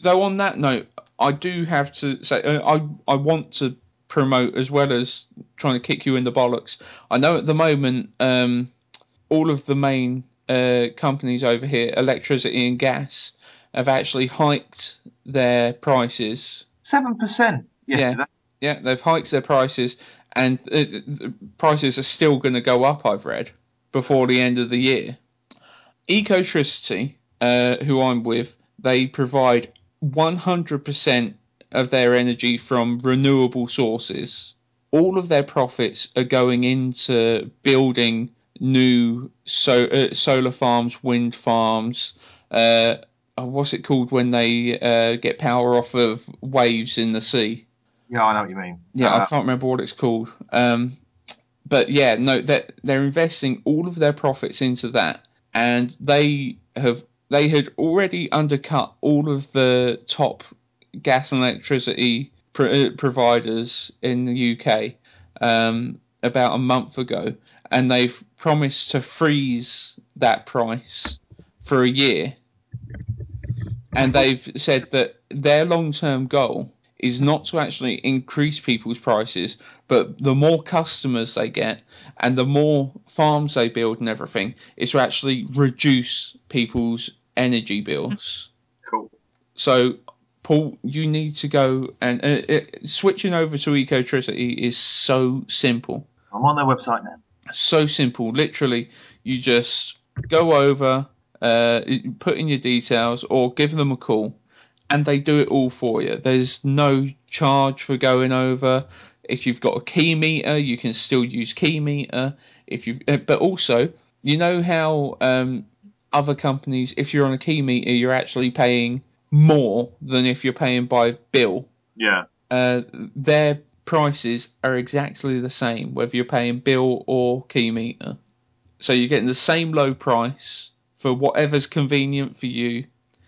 Though on that note, I do have to say, I want to promote, as well as trying to kick you in the bollocks, I know at the moment all of the main companies over here, electricity and gas, have actually hiked their prices. 7% yesterday. Yeah, they've hiked their prices. And the prices are still going to go up, I've read, before the end of the year. Ecotricity, who I'm with, they provide 100% of their energy from renewable sources. All of their profits are going into building new solar farms, wind farms. What's it called when they get power off of waves in the sea? Yeah, I know what you mean. Yeah, I can't remember what it's called. But yeah, no, they're investing all of their profits into that, and they had already undercut all of the top gas and electricity providers in the UK about a month ago, and they've promised to freeze that price for a year, and they've said that their long-term goal is not to actually increase people's prices, but the more customers they get and the more farms they build and everything is to actually reduce people's energy bills. Cool. So, Paul, you need to go and switching over to Ecotricity is so simple. I'm on their website now. So simple. Literally, you just go over, put in your details or give them a call, and they do it all for you. There's no charge for going over. If you've got a key meter, you can still use key meter. But also, you know how other companies, if you're on a key meter, you're actually paying more than if you're paying by bill. Yeah. Their prices are exactly the same, whether you're paying bill or key meter. So you're getting the same low price for whatever's convenient for you.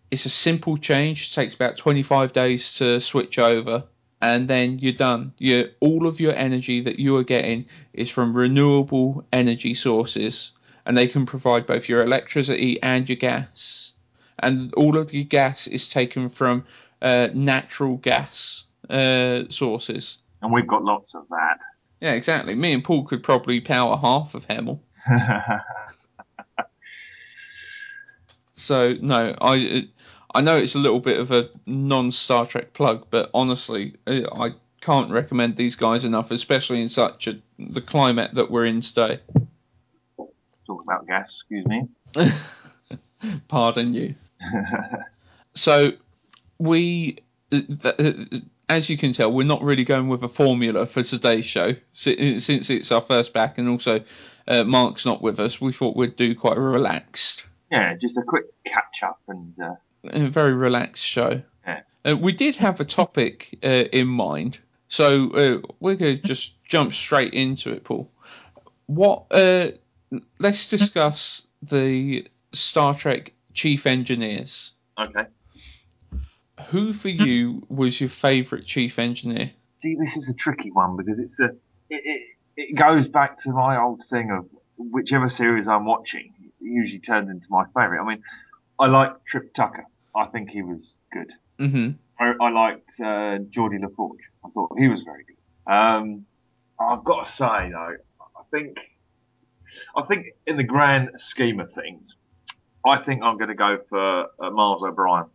It's a simple change. It takes about 25 days to switch over, and then you're done. All of your energy that you are getting is from renewable energy sources, and they can provide both your electricity and your gas. And all of your gas is taken from natural gas sources. And we've got lots of that. Yeah, exactly. Me and Paul could probably power half of Hemel. So, no, I know it's a little bit of a non-Star Trek plug, but honestly, I can't recommend these guys enough, especially in such the climate that we're in today. Talk about gas, excuse me. Pardon you. So, as you can tell, we're not really going with a formula for today's show, since it's our first back, and also Mark's not with us. We thought we'd do quite a relaxed. Yeah, just a quick catch-up and... a very relaxed show. Yeah. We did have a topic in mind, so we're going to just jump straight into it, Paul. Let's discuss the Star Trek chief engineers. Okay. Who for you was your favourite chief engineer? See, this is a tricky one because it goes back to my old thing of whichever series I'm watching, it usually turns into my favourite. I mean, I liked Trip Tucker. I think he was good. Mm-hmm. I liked Geordie LaForge. I thought he was very good. I've got to say, though, I think in the grand scheme of things, I think I'm going to go for Miles O'Brien.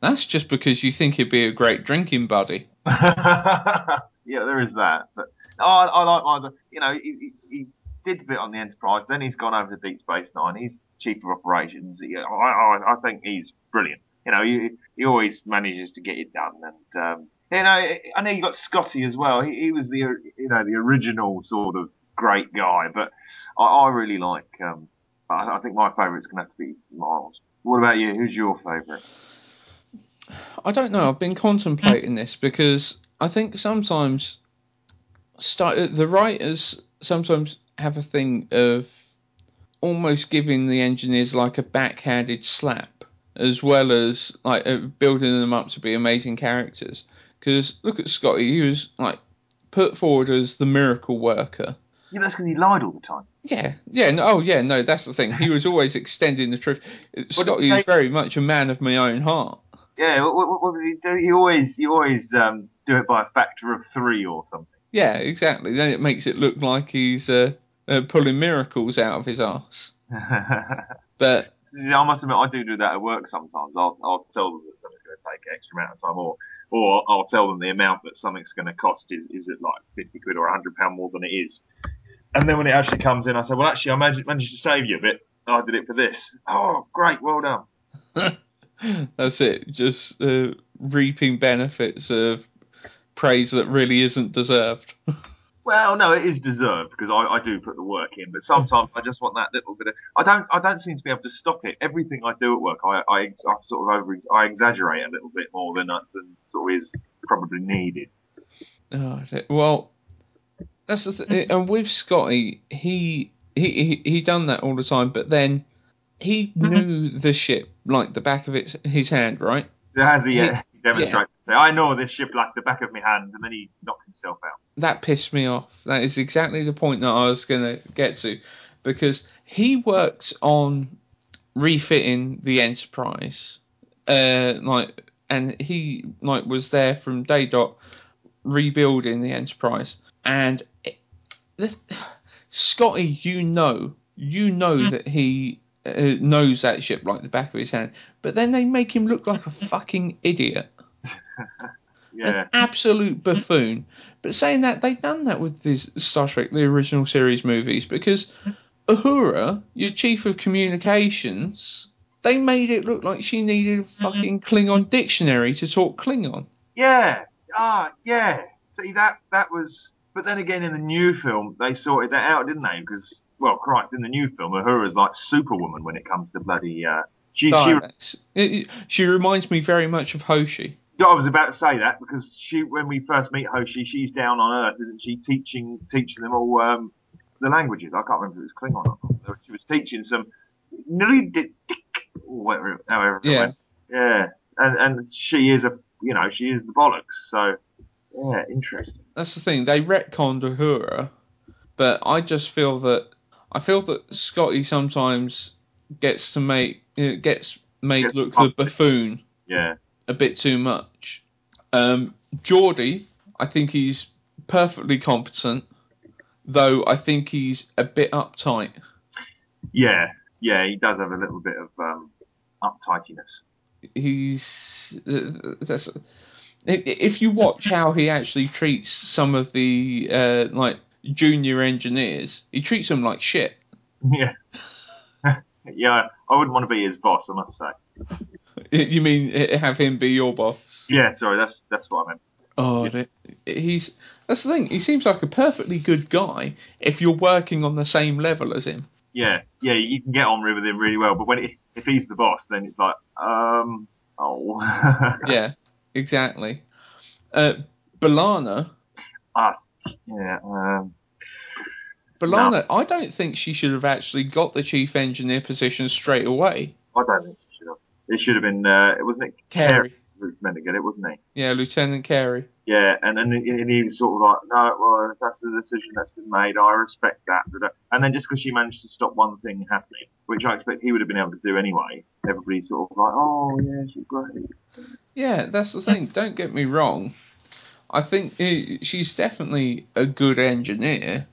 That's just because you think he'd be a great drinking buddy. Yeah, there is that. But I like Miles. You know, he did a bit on the Enterprise. Then he's gone over to Deep Space Nine. He's chief of operations. I think he's brilliant. You know, he always manages to get it done. And you know, I know you got Scotty as well. He was the the original sort of great guy. But I really like. I think my favourite's going to have to be Miles. What about you? Who's your favourite? I don't know. I've been contemplating this because I think sometimes the writers sometimes have a thing of almost giving the engineers like a backhanded slap, as well as like building them up to be amazing characters. Because look at Scotty, he was like put forward as the miracle worker. Yeah, that's because he lied all the time. Yeah. No, that's the thing. He was always extending the truth. Scotty was very much a man of my own heart. Yeah, what did he do? He always do it by a factor of 3 or something. Yeah, exactly. Then it makes it look like he's pulling miracles out of his arse. But I must admit, I do that at work sometimes. I'll tell them that something's going to take an extra amount of time, or I'll tell them the amount that something's going to cost is it like 50 quid or £100 more than it is. And then when it actually comes in, I say, well, actually, I managed to save you a bit. I did it for this. Oh, great, well done. That's it, just reaping benefits of praise that really isn't deserved. Well, no, it is deserved because I do put the work in, but sometimes I just want that little bit of... I don't seem to be able to stop it. Everything I do at work, I sort of exaggerate a little bit more than sort of is probably needed. Oh, well, that's the thing. And with Scotty, he done that all the time, but then he knew the ship like the back of his hand, right? As he demonstrated. Yeah. I know this ship like the back of my hand, and then he knocks himself out. That pissed me off. That is exactly the point that I was going to get to, because he worked on refitting the Enterprise, and he like was there from day dot rebuilding the Enterprise. And Scotty, you know that he knows that ship like the back of his hand, but then they make him look like a fucking idiot. Yeah. An absolute buffoon. But saying that, they've done that with these Star Trek, the original series movies, because Uhura, your chief of communications, they made it look like she needed a fucking Klingon dictionary to talk Klingon. Yeah. Ah, yeah. See, that was... But then again, in the new film, they sorted that out, didn't they? Because, well, Christ, in the new film, Uhura's like Superwoman when it comes to bloody... She reminds me very much of Hoshi. I was about to say that, because when we first meet Hoshi, she's down on Earth, isn't she, teaching them all the languages. I can't remember if it was Klingon or not. She was teaching some... However it went. Yeah. And she is she is the bollocks, so... Yeah, interesting. That's the thing. They retconned Uhura, but I feel that Scotty sometimes gets made look the buffoon. Yeah. A bit too much. Geordie, I think he's perfectly competent, though I think he's a bit uptight. Yeah, he does have a little bit of uptightiness. If you watch how he actually treats some of the junior engineers, he treats them like shit. Yeah. Yeah, I wouldn't want to be his boss, I must say. You mean have him be your boss? Yeah, sorry, that's what I meant. Oh, yeah. That's the thing. He seems like a perfectly good guy if you're working on the same level as him. Yeah, you can get on with him really well, but when if he's the boss, then it's like, oh. Yeah. Exactly. B'Elanna. Yeah. B'Elanna, no. I don't think she should have actually got the chief engineer position straight away. I don't think she should have. It should have been, wasn't it? Carey. Who was meant to get it, wasn't he? Yeah, Lieutenant Carey. Yeah, and he was sort of like, no, well, that's the decision that's been made. I respect that. And then just because she managed to stop one thing happening, which I expect he would have been able to do anyway, everybody sort of like, oh, yeah, she's great. Yeah, that's the thing. Don't get me wrong. I think she's definitely a good engineer,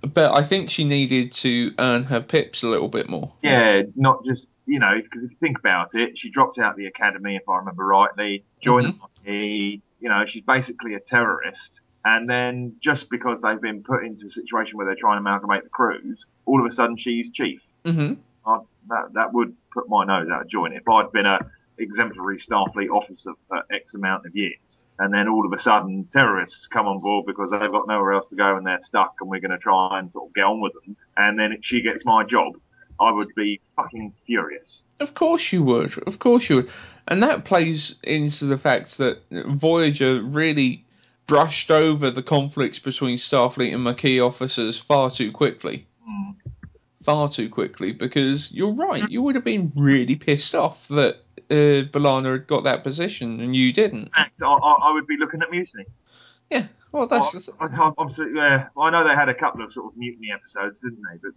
but I think she needed to earn her pips a little bit more. Yeah, not just, because if you think about it, she dropped out of the academy, if I remember rightly, joined the Navy. She's basically a terrorist. And then just because they've been put into a situation where they're trying to amalgamate the crews, all of a sudden she's chief. Mm-hmm. That would put my nose out of joint. If I'd been a exemplary Starfleet officer for X amount of years, and then all of a sudden terrorists come on board because they've got nowhere else to go and they're stuck, and we're going to try and sort of get on with them, and then if she gets my job, I would be fucking furious. Of course you would. And that plays into the fact that Voyager really brushed over the conflicts between Starfleet and Maquis officers far too quickly, because you're right, you would have been really pissed off that B'Elanna had got that position and you didn't. In fact, I would be looking at mutiny. Yeah, well, that's... I know they had a couple of sort of mutiny episodes, didn't they? But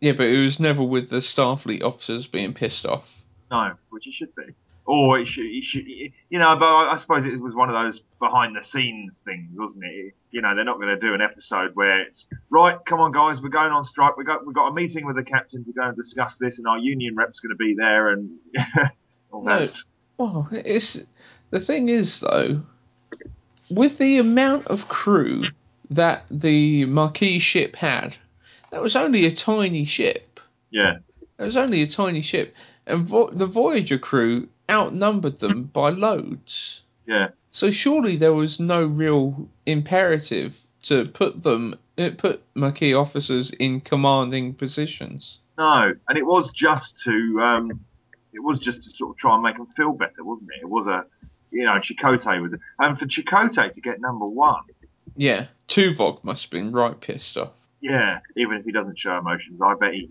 yeah, but it was never with the Starfleet officers being pissed off. No, which it should be. Or it should but I suppose it was one of those behind-the-scenes things, wasn't it? They're not going to do an episode where it's, right, come on, guys, we're going on strike. We've got a meeting with the captain to go and discuss this, and our union rep's going to be there, and all that. No. Well, the thing is, though, with the amount of crew that the Marquis ship had, that was only a tiny ship. Yeah. It was only a tiny ship. And the Voyager crew outnumbered them by loads. Yeah. So surely there was no real imperative to put Maquis officers in commanding positions. No, and it was just to sort of try and make them feel better, wasn't it? It was Chakotay was, and for Chakotay to get number one. Yeah, Tuvok must have been right pissed off. Yeah, even if he doesn't show emotions, I bet he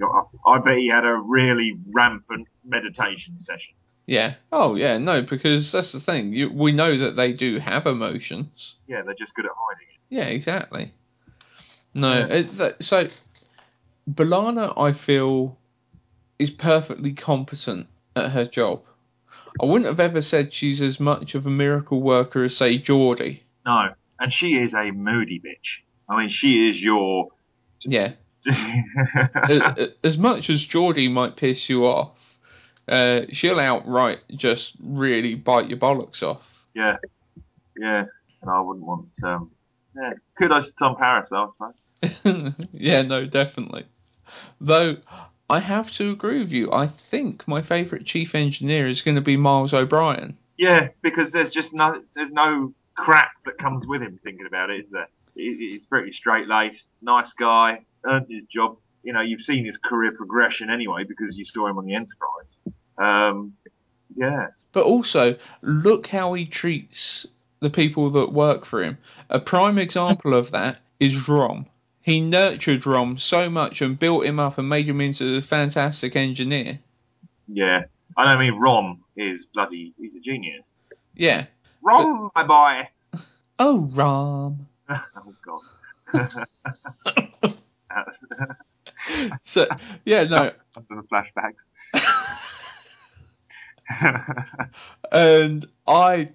had a really rampant meditation session. Yeah. Oh, yeah. No, because that's the thing. We know that they do have emotions. Yeah, they're just good at hiding it. Yeah, exactly. No, yeah. So B'Elanna, I feel, is perfectly competent at her job. I wouldn't have ever said she's as much of a miracle worker as, say, Geordie. No, and she is a moody bitch. I mean, she is your... Yeah. As much as Geordie might piss you off, she'll outright just really bite your bollocks off. Yeah. Yeah, and I wouldn't want. Yeah, kudos to Tom Paris, though, I suppose. Yeah, no, definitely. Though I have to agree with you. I think my favourite chief engineer is going to be Miles O'Brien. Yeah, because there's no crap that comes with him thinking about it, is there? He's pretty straight-laced, nice guy, earned his job. You know, you've seen his career progression anyway because you saw him on the Enterprise. Yeah. But also, look how he treats the people that work for him. A prime example of that is Rom. He nurtured Rom so much and built him up and made him into a fantastic engineer. Yeah. I mean, Rom is bloody... he's a genius. Yeah. Rom, but... my boy! Oh, Rom. Oh, God. So, yeah, no. Under the flashbacks. And I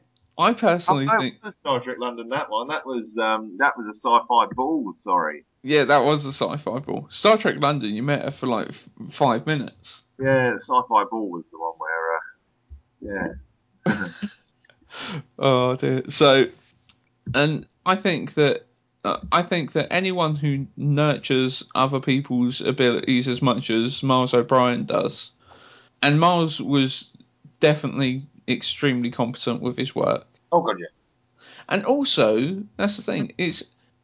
personally think that was Star Trek London, that one. That was a sci-fi ball, sorry. Yeah, that was a sci-fi ball. Star Trek London, you met her for like 5 minutes. Yeah, the sci-fi ball was the one where, yeah. Oh dear. So, and I think that anyone who nurtures other people's abilities as much as Miles O'Brien does, and Miles was definitely extremely competent with his work. Oh god, yeah. And also, that's the thing,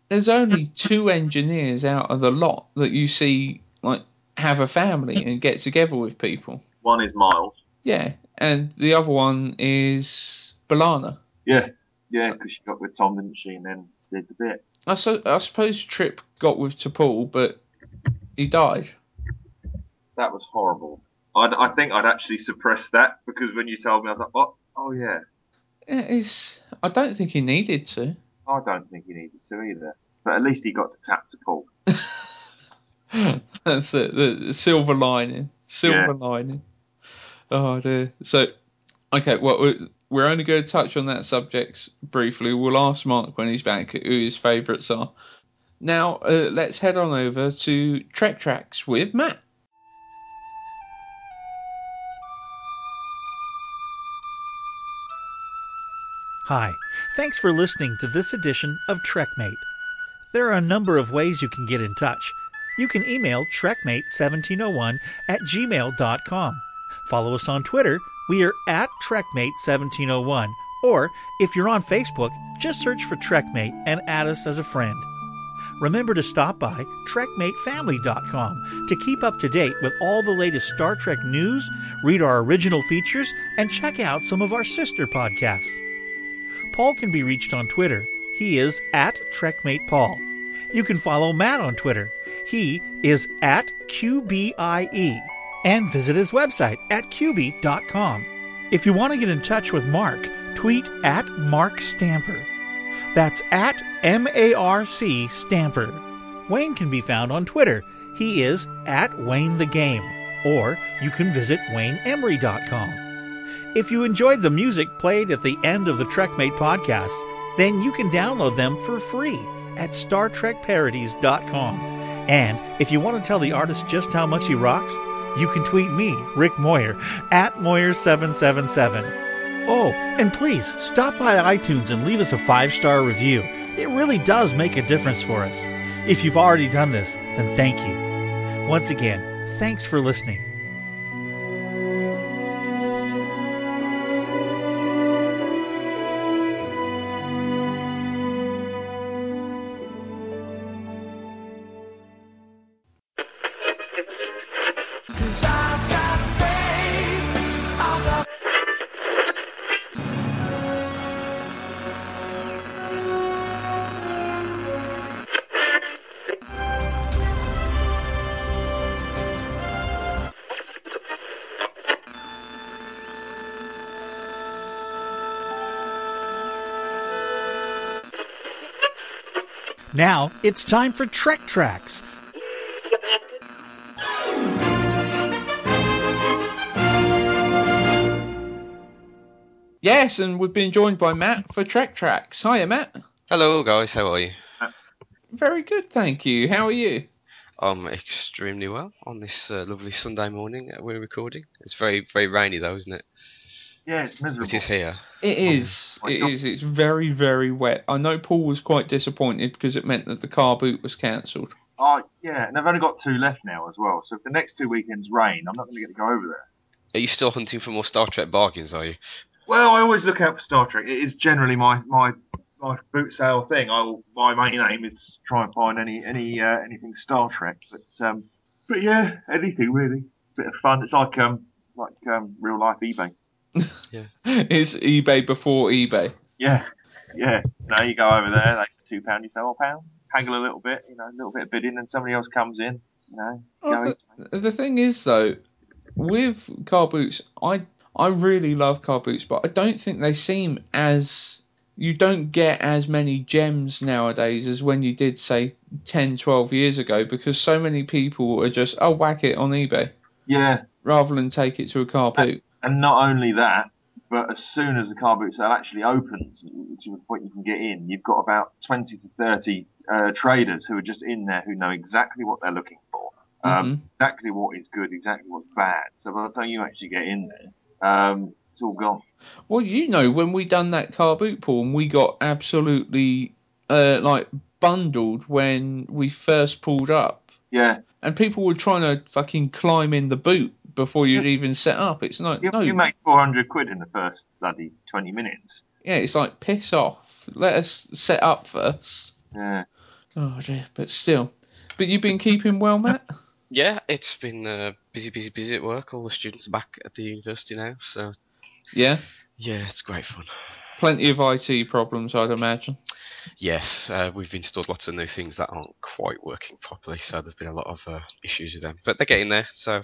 there's only 2 engineers out of the lot that you see like have a family and get together with people. One is Miles. Yeah, and the other one is B'Elanna. Yeah, yeah, because she got with Tom, didn't she, and then did the bit. I suppose Trip got with T'Pol, but he died. That was horrible. I think I'd actually suppressed that because when you told me, I was like, oh yeah. I don't think he needed to. I don't think he needed to either. But at least he got to tap T'Pol. That's it. The silver lining. Silver lining. Oh dear. So, okay, well, we're only going to touch on that subject briefly. We'll ask Mark when he's back who his favourites are. Now, let's head on over to Trek Tracks with Matt. Hi, thanks for listening to this edition of TrekMate. There are a number of ways you can get in touch. You can email trekmate1701@gmail.com. Follow us on Twitter, we are at trekmate1701, or if you're on Facebook, just search for TrekMate and add us as a friend. Remember to stop by trekmatefamily.com to keep up to date with all the latest Star Trek news, read our original features, and check out some of our sister podcasts. Paul can be reached on Twitter. He is at TrekMatePaul. You can follow Matt on Twitter. He is at QBIE. And visit his website at QB.com. If you want to get in touch with Mark, tweet at Mark Stamper. That's at M-A-R-C Stamper. Wayne can be found on Twitter. He is at WayneTheGame. Or you can visit WayneEmery.com. If you enjoyed the music played at the end of the TrekMate podcast, then you can download them for free at StarTrekParodies.com. And if you want to tell the artist just how much he rocks, you can tweet me, Rick Moyer, at Moyer777. Oh, and please stop by iTunes and leave us a 5-star review. It really does make a difference for us. If you've already done this, then thank you. Once again, thanks for listening. Now, it's time for Trek Tracks. Yes, and we've been joined by Matt for Trek Tracks. Hiya, Matt. Hello, guys. How are you? Very good, thank you. How are you? I'm extremely well on this lovely Sunday morning that we're recording. It's very, very rainy, though, isn't it? Yeah, it's miserable. It is here. It is. It is. It's very, very wet. I know Paul was quite disappointed because it meant that the car boot was cancelled. Oh, yeah, and I've only got two left now as well. So if the next 2 weekends rain, I'm not going to get to go over there. Are you still hunting for more Star Trek bargains, are you? Well, I always look out for Star Trek. It is generally my boot sale thing. My main aim is to try and find anything Star Trek. But yeah, anything really. Bit of fun. It's like real life eBay. Yeah, it's eBay before eBay. Yeah. Now you go over there, like £2, you say, oh, £1, haggle a little bit, a little bit of bidding, and somebody else comes in. The thing is though, with car boots, I really love car boots, but I don't think they seem as you don't get as many gems nowadays as when you did, say, 10, 12 years ago, because so many people are just, oh, whack it on eBay. Yeah. Rather than take it to a car boot. And not only that, but as soon as the car boot sale actually opens, which is the point you can get in, you've got about 20 to 30 traders who are just in there who know exactly what they're looking for, exactly what is good, exactly what's bad. So by the time you actually get in there, it's all gone. Well, when we done that car boot, Paul, and we got absolutely bundled when we first pulled up. Yeah. And people were trying to fucking climb in the boot before you'd even set up. It's like, you make 400 quid in the first bloody 20 minutes. Yeah, it's like, piss off. Let us set up first. Yeah. Oh, dear. But you've been keeping well, Matt? Yeah, it's been busy at work. All the students are back at the university now, so... Yeah? Yeah, it's great fun. Plenty of IT problems, I'd imagine. Yes, we've installed lots of new things that aren't quite working properly, so there's been a lot of issues with them. But they're getting there, so,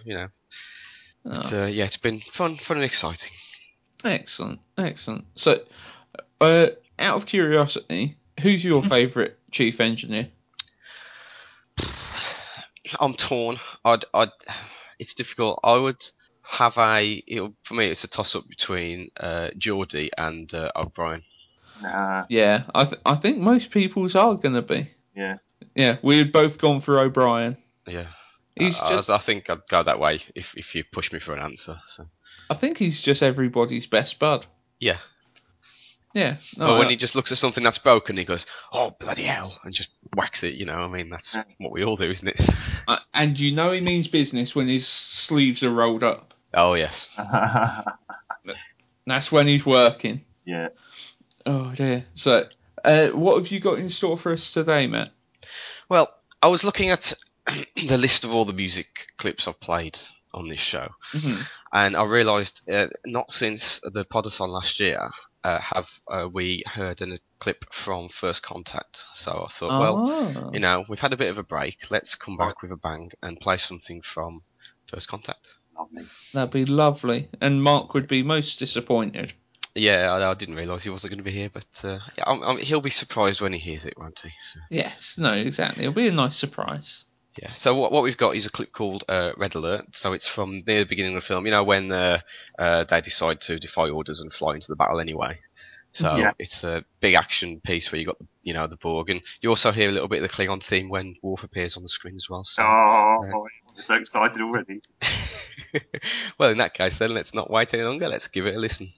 Oh. But, yeah, it's been fun and exciting. Excellent. So, out of curiosity, who's your favourite chief engineer? I'm torn. It's difficult. I would... for me, it's a toss-up between Geordie and O'Brien. Nah. Yeah, I think most people's are going to be. Yeah, we had both gone for O'Brien. Yeah. I think I'd go that way if you push me for an answer. So. I think he's just everybody's best bud. Yeah. Yeah. He just looks at something that's broken, he goes, oh, bloody hell, and just whacks it, that's what we all do, isn't it? And he means business when his sleeves are rolled up. Oh, yes. That's when he's working. Yeah. Oh, dear. So, what have you got in store for us today, Matt? Well, I was looking at the list of all the music clips I've played on this show, and I realised not since the Podathon last year have we heard a clip from First Contact. So I thought, we've had a bit of a break. Let's come back with a bang and play something from First Contact. That'd be lovely. And Mark would be most disappointed. Yeah, I didn't realise he wasn't going to be here, but he'll be surprised when he hears it, won't he? So. Yes, no, exactly. It'll be a nice surprise. Yeah, so what we've got is a clip called Red Alert. So it's from near the beginning of the film, when they decide to defy orders and fly into the battle anyway. So it's a big action piece where you've got, the Borg. And you also hear a little bit of the Klingon theme when Worf appears on the screen as well. So, I'm so excited already. Well, in that case, then, let's not wait any longer. Let's give it a listen.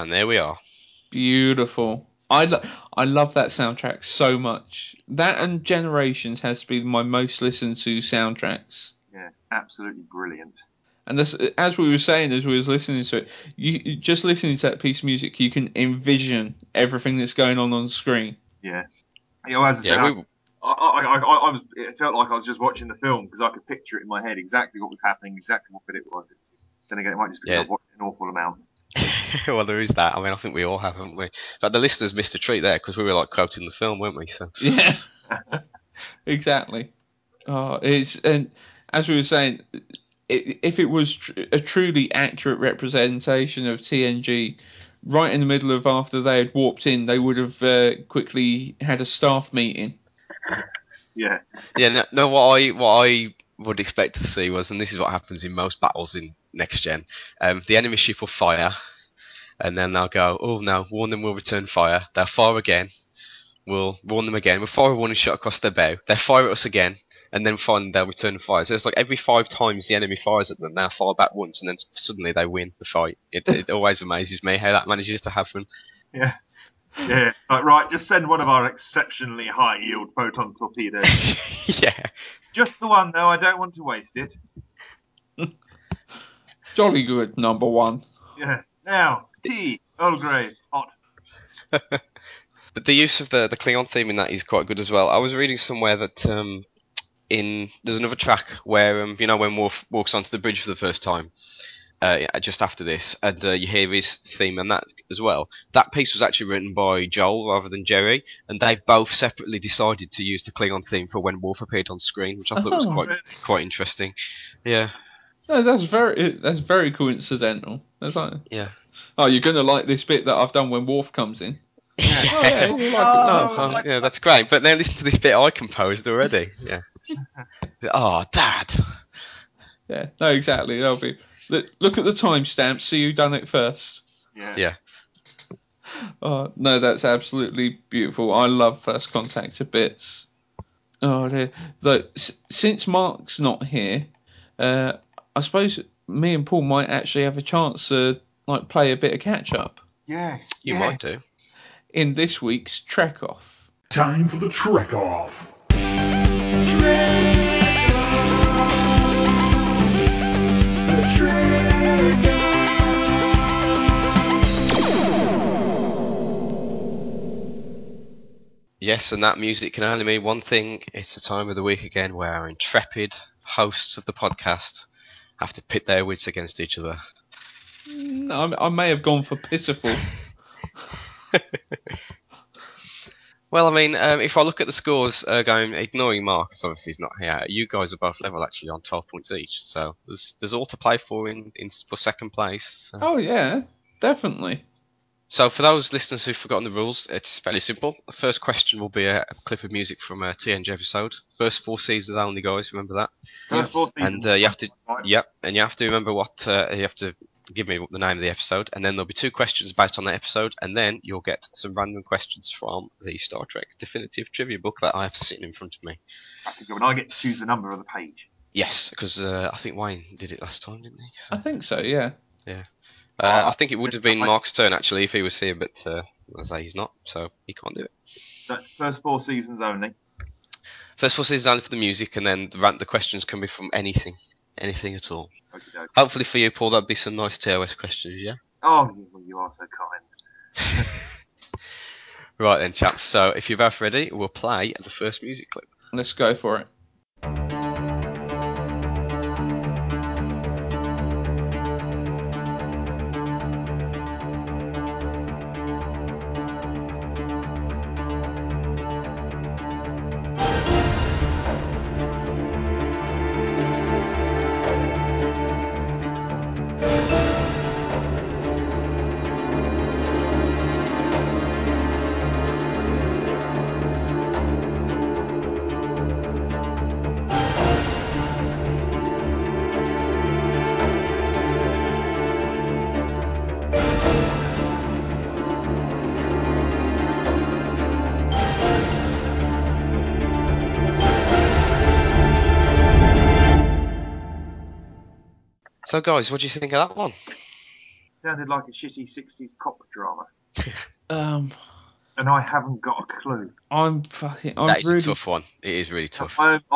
And there we are. Beautiful. I love that soundtrack so much. That and Generations has to be my most listened to soundtracks. Yeah, absolutely brilliant. And this, as we were saying, as we was listening to it, you just listening to that piece of music, you can envision everything that's going on screen. Yeah. You know, as I said, I was. It felt like I was just watching the film because I could picture it in my head exactly what was happening, exactly what it was. Then again, it might just be I've watched an awful amount. Well, there is that. I mean, I think we all have, haven't we? But the listeners missed a treat there because we were like quoting the film, weren't we? So yeah, exactly. Oh, and as we were saying, if it was a truly accurate representation of TNG, right in the middle of after they had warped in, they would have quickly had a staff meeting. Yeah. No. What I would expect to see was, and this is what happens in most battles in Next Gen, the enemy ship will fire, and then they'll go, oh no, warn them, we'll return fire. They'll fire again. We'll warn them again. We'll fire a warning shot across their bow. They'll fire at us again, and then finally they'll return fire. So it's like every 5 times the enemy fires at them, they'll fire back once, and then suddenly they win the fight. It always amazes me how that manages to happen. Yeah. Yeah, like, right, just send one of our exceptionally high-yield photon torpedoes. Yeah. Just the one, though, I don't want to waste it. Jolly good, number one. Yes. Now, tea, Earl Grey, hot. But the use of the Klingon theme in that is quite good as well. I was reading somewhere that there's another track where, when Worf walks onto the bridge for the first time, just after this, and you hear his theme and that as well. That piece was actually written by Joel rather than Jerry, and they both separately decided to use the Klingon theme for when Worf appeared on screen, which I thought was quite interesting. Yeah. No, that's very coincidental. That's like, yeah. Oh, you're gonna like this bit that I've done when Worf comes in. Yeah. Oh, yeah, you'll like it. Yeah, that's great. But now listen to this bit I composed already. Yeah. Oh, Dad. Yeah. No, exactly. That'll be. Look at the timestamp, see who done it first. Yeah. Oh, no, that's absolutely beautiful. I love First Contact to bits. Oh dear. Though, since Mark's not here, I suppose me and Paul might actually have a chance to play a bit of catch up. Yes, you might do. In this week's Trek Off. Time for the Trek Off. Yes, and that music can only mean one thing. It's the time of the week again where our intrepid hosts of the podcast have to pit their wits against each other. I may have gone for pitiful. Well, I mean, if I look at the scores ignoring Mark, because obviously he's not here, you guys are both level actually on 12 points each, so there's all to play for for second place. So. Oh, yeah, definitely. So for those listeners who've forgotten the rules, it's fairly simple. The first question will be a clip of music from a TNG episode. First 4 seasons only, guys, remember that? First 4 seasons. And you have to remember what, you have to give me the name of the episode, and then there'll be 2 questions based on that episode, and then you'll get some random questions from the Star Trek Definitive Trivia book that I have sitting in front of me. And I get to choose the number of the page. Yes, because I think Wayne did it last time, didn't he? So, I think so, yeah. Yeah. I think it would have been Mark's turn, actually, if he was here, but as I say, he's not, so he can't do it. That's first 4 seasons only. First 4 seasons only for the music, and then the questions can be from anything. Anything at all. Okay. Hopefully for you, Paul, that'd be some nice TOS questions, yeah? Oh, you are so kind. Right then, chaps, so if you're both ready, we'll play the first music clip. Let's go for it. So guys, what do you think of that one? sounded like a shitty 60s cop drama. And I haven't got a clue. That is really a tough one. It is really tough. I'm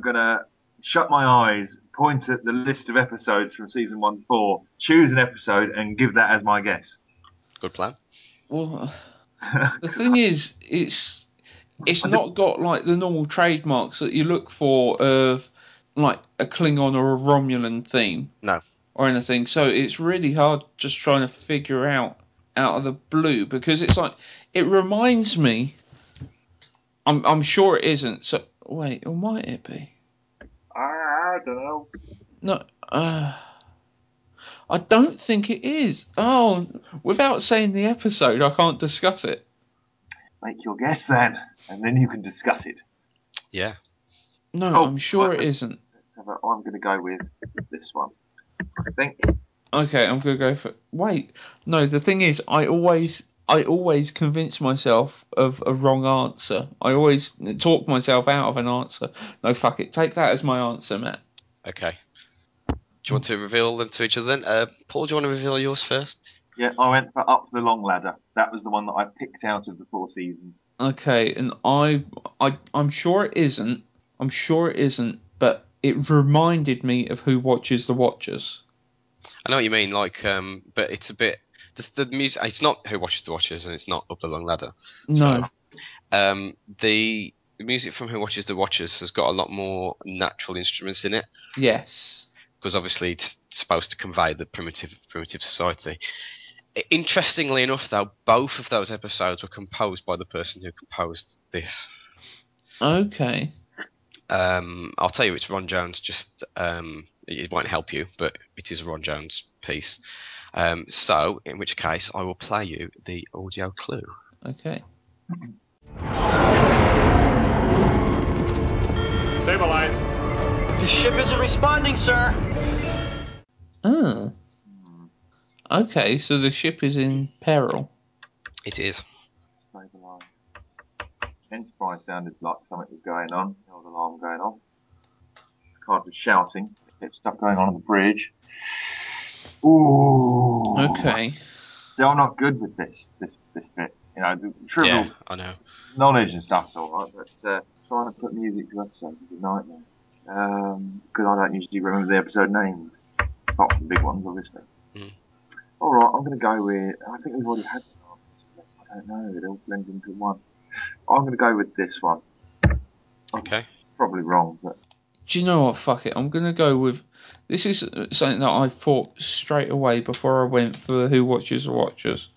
going to shut my eyes, point at the list of episodes from season 1 to 4, choose an episode and give that as my guess. Good plan. Well, the thing is, it's not got like the normal trademarks that you look for of like a Klingon or a Romulan theme. No. Or anything. So it's really hard just trying to figure out of the blue, because it's like, it reminds me, I'm sure it isn't, so wait, or might it be? I don't know. No, I don't think it is. Oh, without saying the episode, I can't discuss it. Make your guess then, and then you can discuss it. Yeah. No, I'm sure it isn't. I'm going to go with this one, I think. Okay, I'm going to go for... Wait, no, the thing is, I always convince myself of a wrong answer. I always talk myself out of an answer. No, fuck it. Take that as my answer, Matt. Okay. Do you want to reveal them to each other then? Paul, do you want to reveal yours first? Yeah, I went for Up the Long Ladder. That was the one that I picked out of the 4 seasons. Okay, and I'm sure it isn't. I'm sure it isn't, but it reminded me of Who Watches the Watchers. I know what you mean, like, but it's a bit... The music, it's not Who Watches the Watchers, and it's not Up the Long Ladder. No. So, the music from Who Watches the Watchers has got a lot more natural instruments in it. Yes. Because obviously it's supposed to convey the primitive society. Interestingly enough, though, both of those episodes were composed by the person who composed this. Okay. I'll tell you, it's Ron Jones. Just it won't help you, but it is a Ron Jones piece. So, in which case, I will play you the audio clue. Okay. Stabilize. The ship isn't responding, sir. Oh. Okay, so the ship is in peril. It is. Stabilize. Enterprise sounded like something was going on. There was an alarm going on. The card was shouting. There's stuff going on the bridge. Ooh. Okay. Still not good with this bit. You know, the trivial knowledge and stuff's all right, but trying to put music to episodes is a nightmare. Because I don't usually remember the episode names, apart from the big ones, obviously. Mm. All right, I'm going to go with. I think we've already had the answers. I don't know. They all blend into one. I'm going to go with this one. Okay. Probably wrong, but. Do you know what? Fuck it. I'm going to go with... This is something that I thought straight away before I went for Who Watches the Watchers.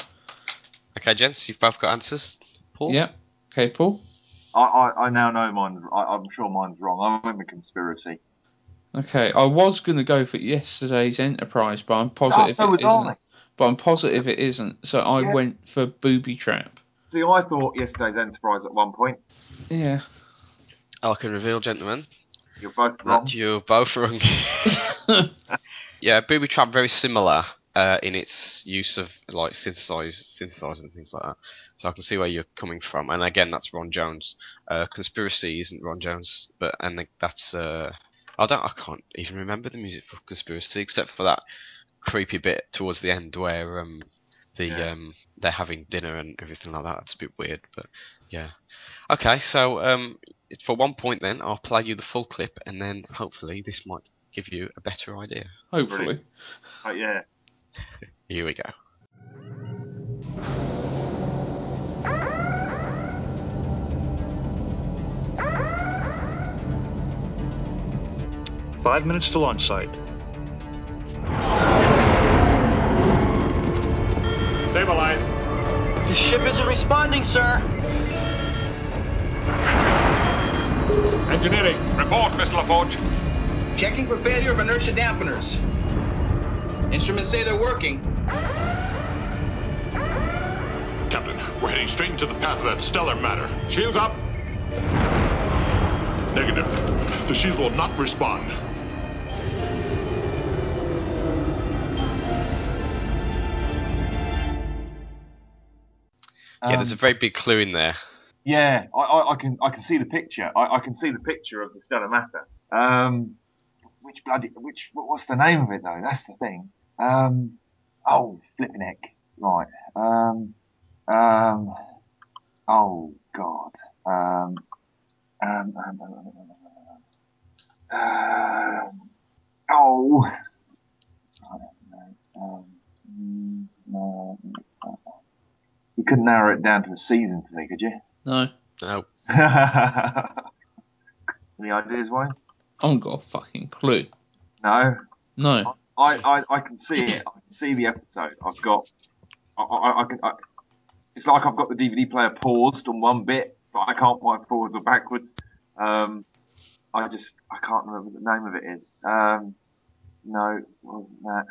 Okay, gents, you've both got answers. Paul? Yep. Okay, Paul? I now know mine. I'm sure mine's wrong. I went with Conspiracy. Okay, I was going to go for yesterday's Enterprise, but I'm positive it isn't. But I'm positive it isn't, so I went for Booby Trap. See, I thought yesterday's Enterprise at one point. Yeah. I can reveal, gentlemen... You're both wrong. You're both wrong. Yeah, Booby Trap very similar in its use of like synthesizers and things like that. So I can see where you're coming from. And again, that's Ron Jones. Conspiracy isn't Ron Jones, but that's I can't even remember the music for Conspiracy except for that creepy bit towards the end where they're having dinner and everything like that. It's a bit weird, but yeah. Okay, so for one point then, I'll play you the full clip, and then hopefully this might give you a better idea. Hopefully. Oh, yeah. Here we go. "5 minutes to launch site." "Stabilize." "The ship isn't responding, sir." "Engineering, report, Mr. LaForge." "Checking for failure of inertia dampeners. Instruments say they're working." "Captain, we're heading straight into the path of that stellar matter. Shields up." "Negative. The shield will not respond." Yeah, there's a very big clue in there. Yeah, I can see the picture. I can see the picture of the stellar matter. What's the name of it though? That's the thing. Oh, flipping heck. Right. Oh, God. Oh. I don't know. No. You couldn't narrow it down to a season for me, could you? No. No. Any ideas, Wayne? I haven't got a fucking clue. No? No. I can see it. I can see the episode. I've got... it's like I've got the DVD player paused on one bit, but I can't wipe forwards or backwards. I can't remember what the name of it is. No, it wasn't that.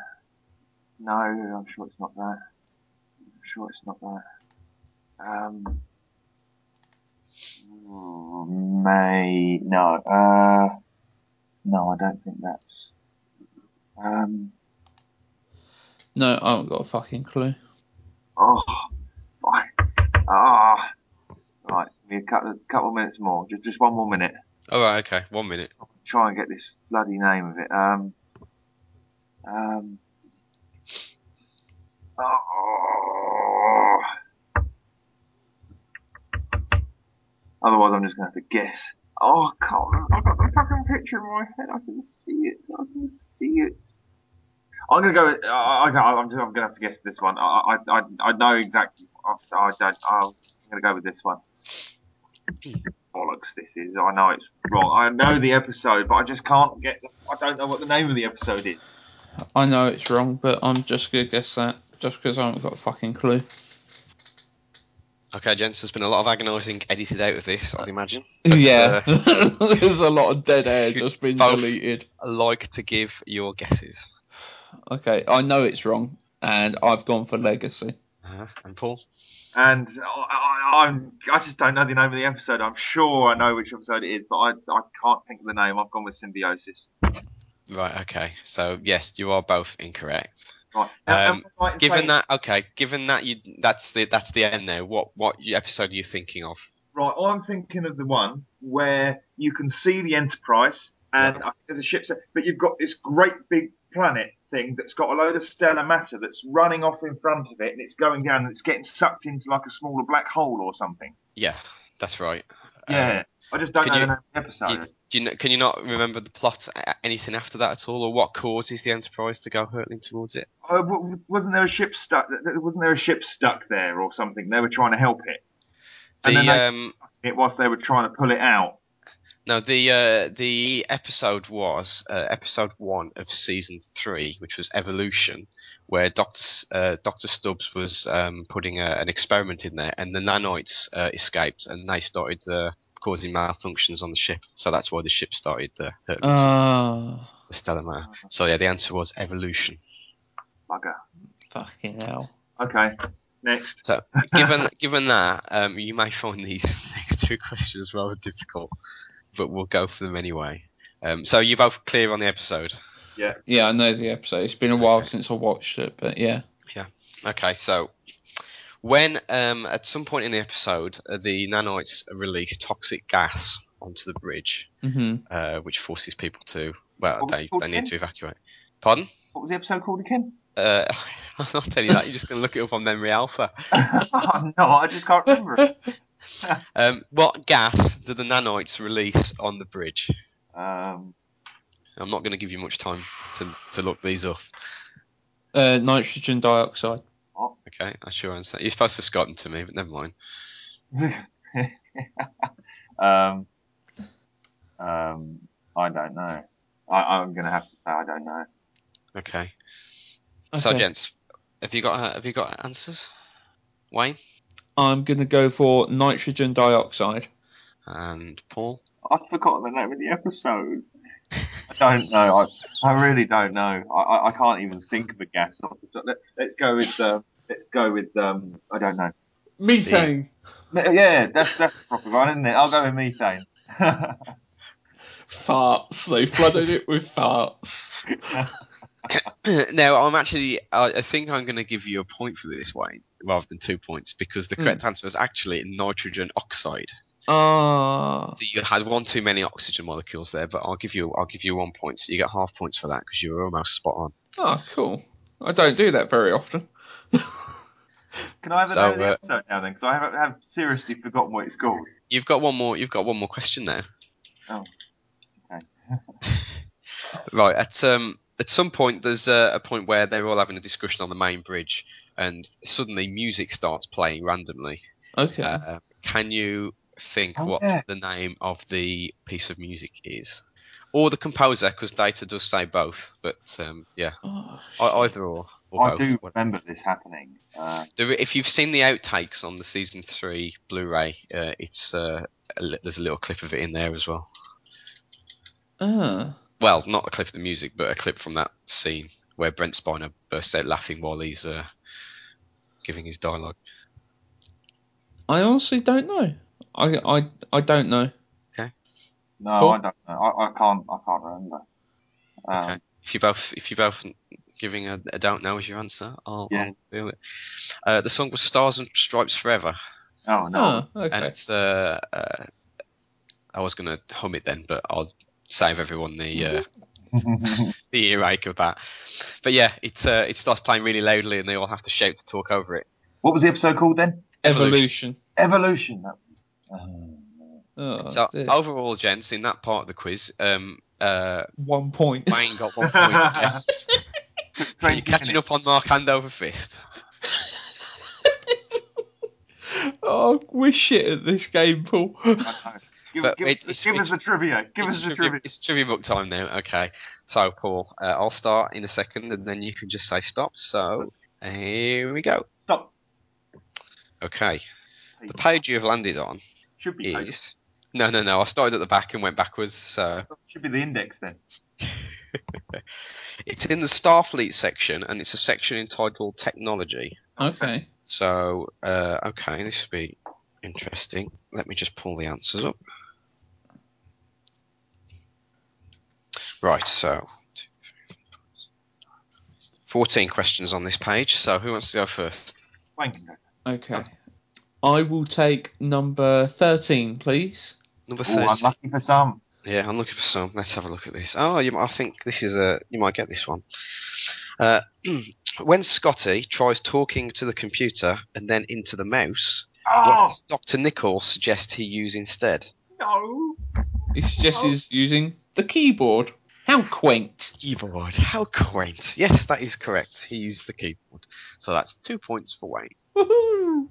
No, I'm sure it's not that. I'm sure it's not that. No, I don't think that's... No, I haven't got a fucking clue. Oh, fine. Ah. Right, give me a couple of minutes more. Just one more minute. All right, okay, 1 minute. I'll try and get this bloody name of it. Oh. Otherwise, I'm just going to have to guess. Oh, I can't remember. I've got the fucking picture in my head. I can see it. I'm going to go with... I'm going to have to guess this one. I know exactly... I'm going to go with this one. Bollocks, this is. I know it's wrong. I know the episode, but I just can't get... I don't know what the name of the episode is. I know it's wrong, but I'm just going to guess that, just because I haven't got a fucking clue. Okay, gents, there's been a lot of agonising edited out of this, I'd imagine. But, yeah, there's a lot of dead air just been deleted. I'd like to give your guesses. Okay, I know it's wrong, and I've gone for Legacy. And Paul? And I just don't know the name of the episode. I'm sure I know which episode it is, but I can't think of the name. I've gone with Symbiosis. Right, okay. So, yes, you are both incorrect. Right. That's the end there. What episode are you thinking of? Right, I'm thinking of the one where you can see the Enterprise, and yeah, there's a ship, but you've got this great big planet thing that's got a load of stellar matter that's running off in front of it, and it's going down and it's getting sucked into like a smaller black hole or something. Yeah, that's right. Yeah, I just don't know the name of the episode. Can you not remember the plot, anything after that at all, or what causes the Enterprise to go hurtling towards it? Wasn't there a ship stuck there or something? They were trying to help it, and then they stuck it whilst they were trying to pull it out. No, the episode was episode 1 of season 3, which was Evolution, where Dr. Stubbs was putting an experiment in there, and the nanites escaped, and they started causing malfunctions on the ship. So that's why the ship started hurtling towards the stellar matter. So yeah, the answer was Evolution. Bugger. Fucking hell. Okay. Next. So, given that, you may find these next two questions rather difficult, but we'll go for them anyway. So you're both clear on the episode? Yeah. Yeah, I know the episode. It's been a while since I watched it, but yeah. Yeah. Okay, so when at some point in the episode, the nanites release toxic gas onto the bridge, which forces people to... Well, they need to evacuate. Pardon? What was the episode called again? I'll tell you that. You're just going to look it up on Memory Alpha. No, I just can't remember it. What gas do the nanites release on the bridge? I'm not going to give you much time to look these up. Nitrogen dioxide. What? Okay, I sure understand. You're supposed to Skype them to me, but never mind. I don't know. I'm going to have to say I don't know. Okay. So gents, have you got answers? Wayne? I'm going to go for nitrogen dioxide. And Paul? I've forgotten the name of the episode. I don't know. I really don't know. I can't even think of a gas. Let's go with I don't know. Methane. Yeah, that's the proper one, isn't it? I'll go with methane. Farts. They flooded it with farts. Now, I think I'm going to give you a point for this, Wayne, rather than 2 points, because the correct answer was actually nitrogen oxide. Oh. So you had one too many oxygen molecules there, but I'll give you 1 point. So you get half points for that because you were almost spot on. Oh, cool. I don't do that very often. Can I have another episode now then? Because I have seriously forgotten what it's called. You've got one more question now. Oh. Okay. Right. At some point, there's a point where they're all having a discussion on the main bridge, and suddenly music starts playing randomly. Okay. Can you think what the name of the piece of music is? Or the composer, because Data does say both, but yeah. Oh, either or both. I do remember this happening. If you've seen the outtakes on the Season 3 Blu-ray, there's a little clip of it in there as well. Well, not a clip of the music, but a clip from that scene where Brent Spiner bursts out laughing while he's giving his dialogue. I honestly don't know. I don't know. Okay. No, Paul? I don't know. I can't remember. Okay. If you both giving a don't know as your answer, I'll feel it. The song was Stars and Stripes Forever. Oh no. Oh, okay. And it's I was gonna hum it then, but I'll save everyone the the earache of that. But yeah, it starts playing really loudly, and they all have to shout to talk over it. What was the episode called then? Evolution. So dear. Overall, gents, in that part of the quiz, 1 point. Wayne got 1 point. Yeah. So you're catching up on Mark hand over fist. Oh, we're shit at this game, Paul. Give us the trivia. It's trivia book time now. Okay. So, Paul, I'll start in a second, and then you can just say stop. So here we go. Stop. Okay. The page you have landed on should be is... No. I started at the back and went backwards, so... Should be the index, then. It's in the Starfleet section, and it's a section entitled Technology. Okay. So, okay, this would be interesting. Let me just pull the answers up. Right, so... 14 questions on this page, so who wants to go first? Wayne can go. Okay. I will take number 13, please. Number 13. I'm looking for some. Yeah, I'm looking for some. Let's have a look at this. Oh, I think this is you might get this one. When Scotty tries talking to the computer and then into the mouse, what does Dr. Nichols suggest he use instead? No. He suggests he's using the keyboard. How quaint. Keyboard. How quaint. Yes, that is correct. He used the keyboard. So that's 2 points for Wayne. Woohoo!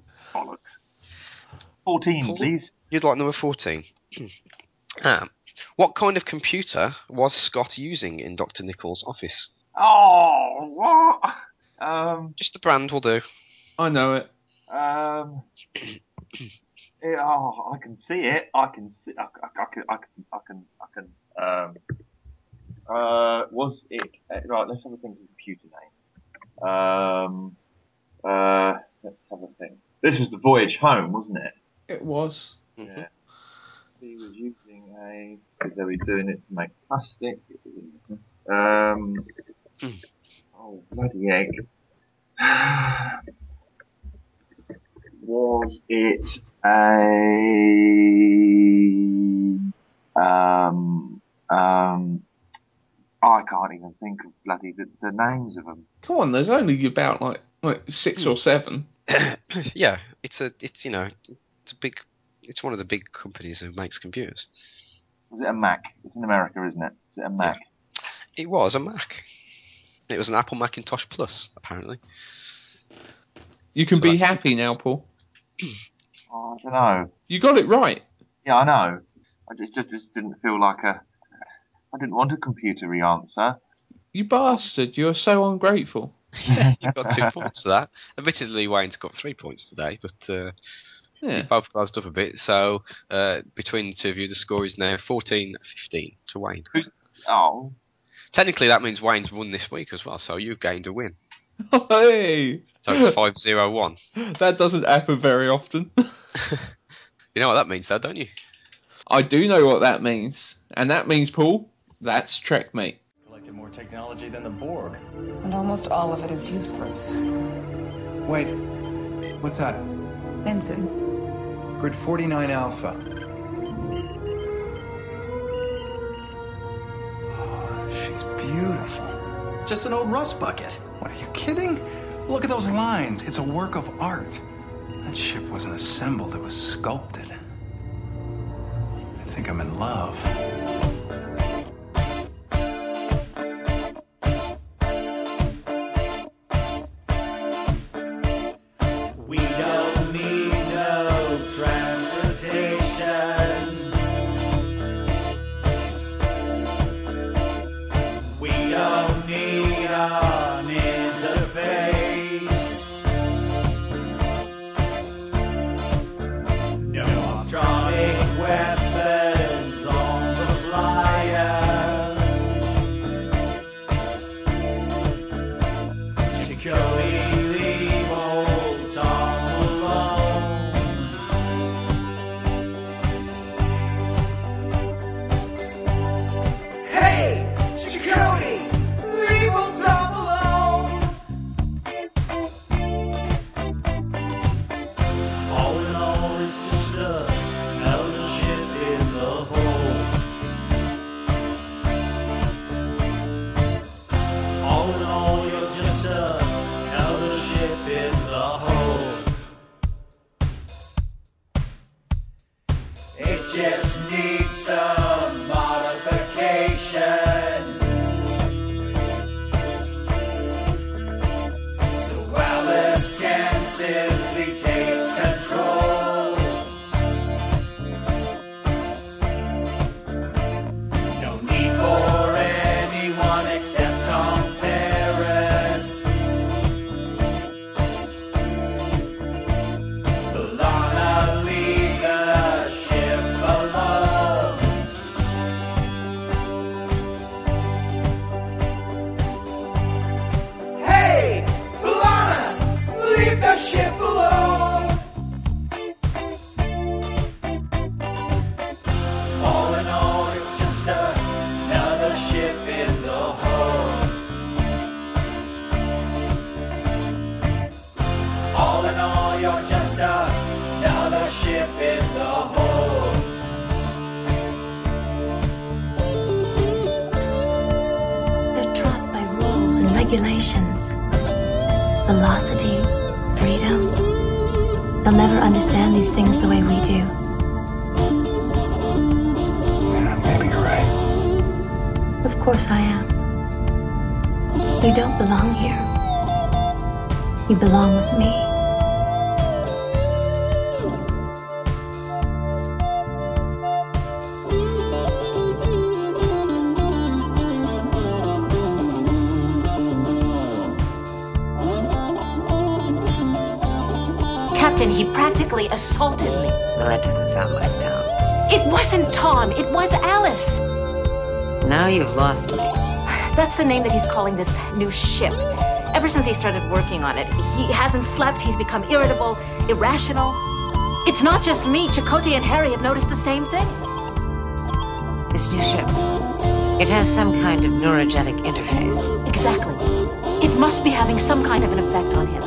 14, Paul, please. You'd like number 14. What kind of computer was Scott using in Dr. Nichols' office? Oh, what? Just the brand will do. I know it. I can see it. I can see. I can. Was it right? Let's have a think of a computer name. Let's have a think. This was the voyage home, wasn't it? It was. Mm-hmm. Yeah. So he was using because they were doing it to make plastic. Oh, bloody egg! Was it a I can't even think of bloody the names of them. Come on, there's only about like 6 or 7. Yeah, it's one of the big companies who makes computers. Was it a Mac? It's in America, isn't it? Is it a Mac? Yeah. It was a Mac. It was an Apple Macintosh Plus, apparently. You can be happy now, Paul. I don't know. You got it right. Yeah, I know. I just didn't feel like I didn't want a computery answer. You bastard! You're so ungrateful. Yeah, you've got 2 points for that. Admittedly, Wayne's got 3 points today, but you both closed up a bit. So between the two of you, the score is now 14-15 to Wayne. Oh. Technically, that means Wayne's won this week as well, so you've gained a win. Hey. So it's 5-0-1. That doesn't happen very often. You know what that means, though, don't you? I do know what that means, and that means, Paul, that's TrekMate. Collected more technology than the Borg, and almost all of it is useless. Wait, what's that? Ensign. Grid 49 Alpha. Oh, she's beautiful. Just an old rust bucket. What, are you kidding? Look at those lines. It's a work of art. That ship wasn't assembled, it was sculpted. I think I'm in love. This new ship. Ever since he started working on it, he hasn't slept, he's become irritable, irrational. It's not just me. Chakotay and Harry have noticed the same thing. This new ship, it has some kind of neurogenic interface. Exactly. It must be having some kind of an effect on him.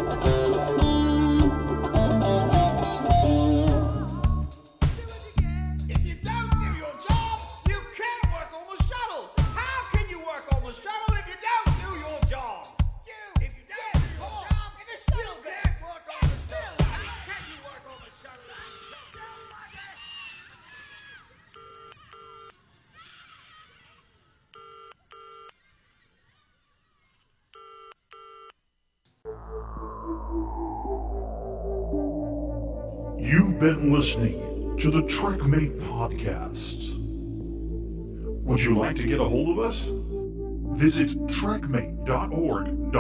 You've been listening to the TrekMate podcast. Would you like to get a hold of us? Visit trekmate.org.uk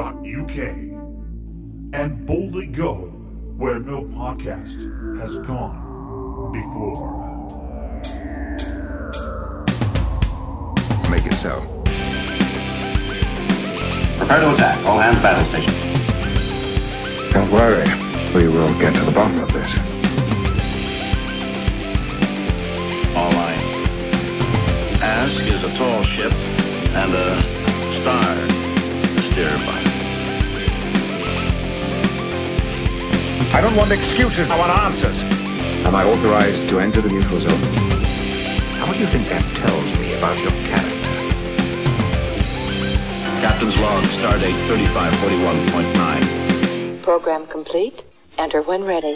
and boldly go where no podcast has gone before. Make it so. Prepare to attack. All hands battle station. Don't worry, we will get to the bottom of this. All I ask is a tall ship and a star to steer by. I don't want excuses. I want answers. Am I authorized to enter the neutral zone? How do you think that tells me about your character? Captain's log, stardate 3541.9. Program complete. Enter when ready.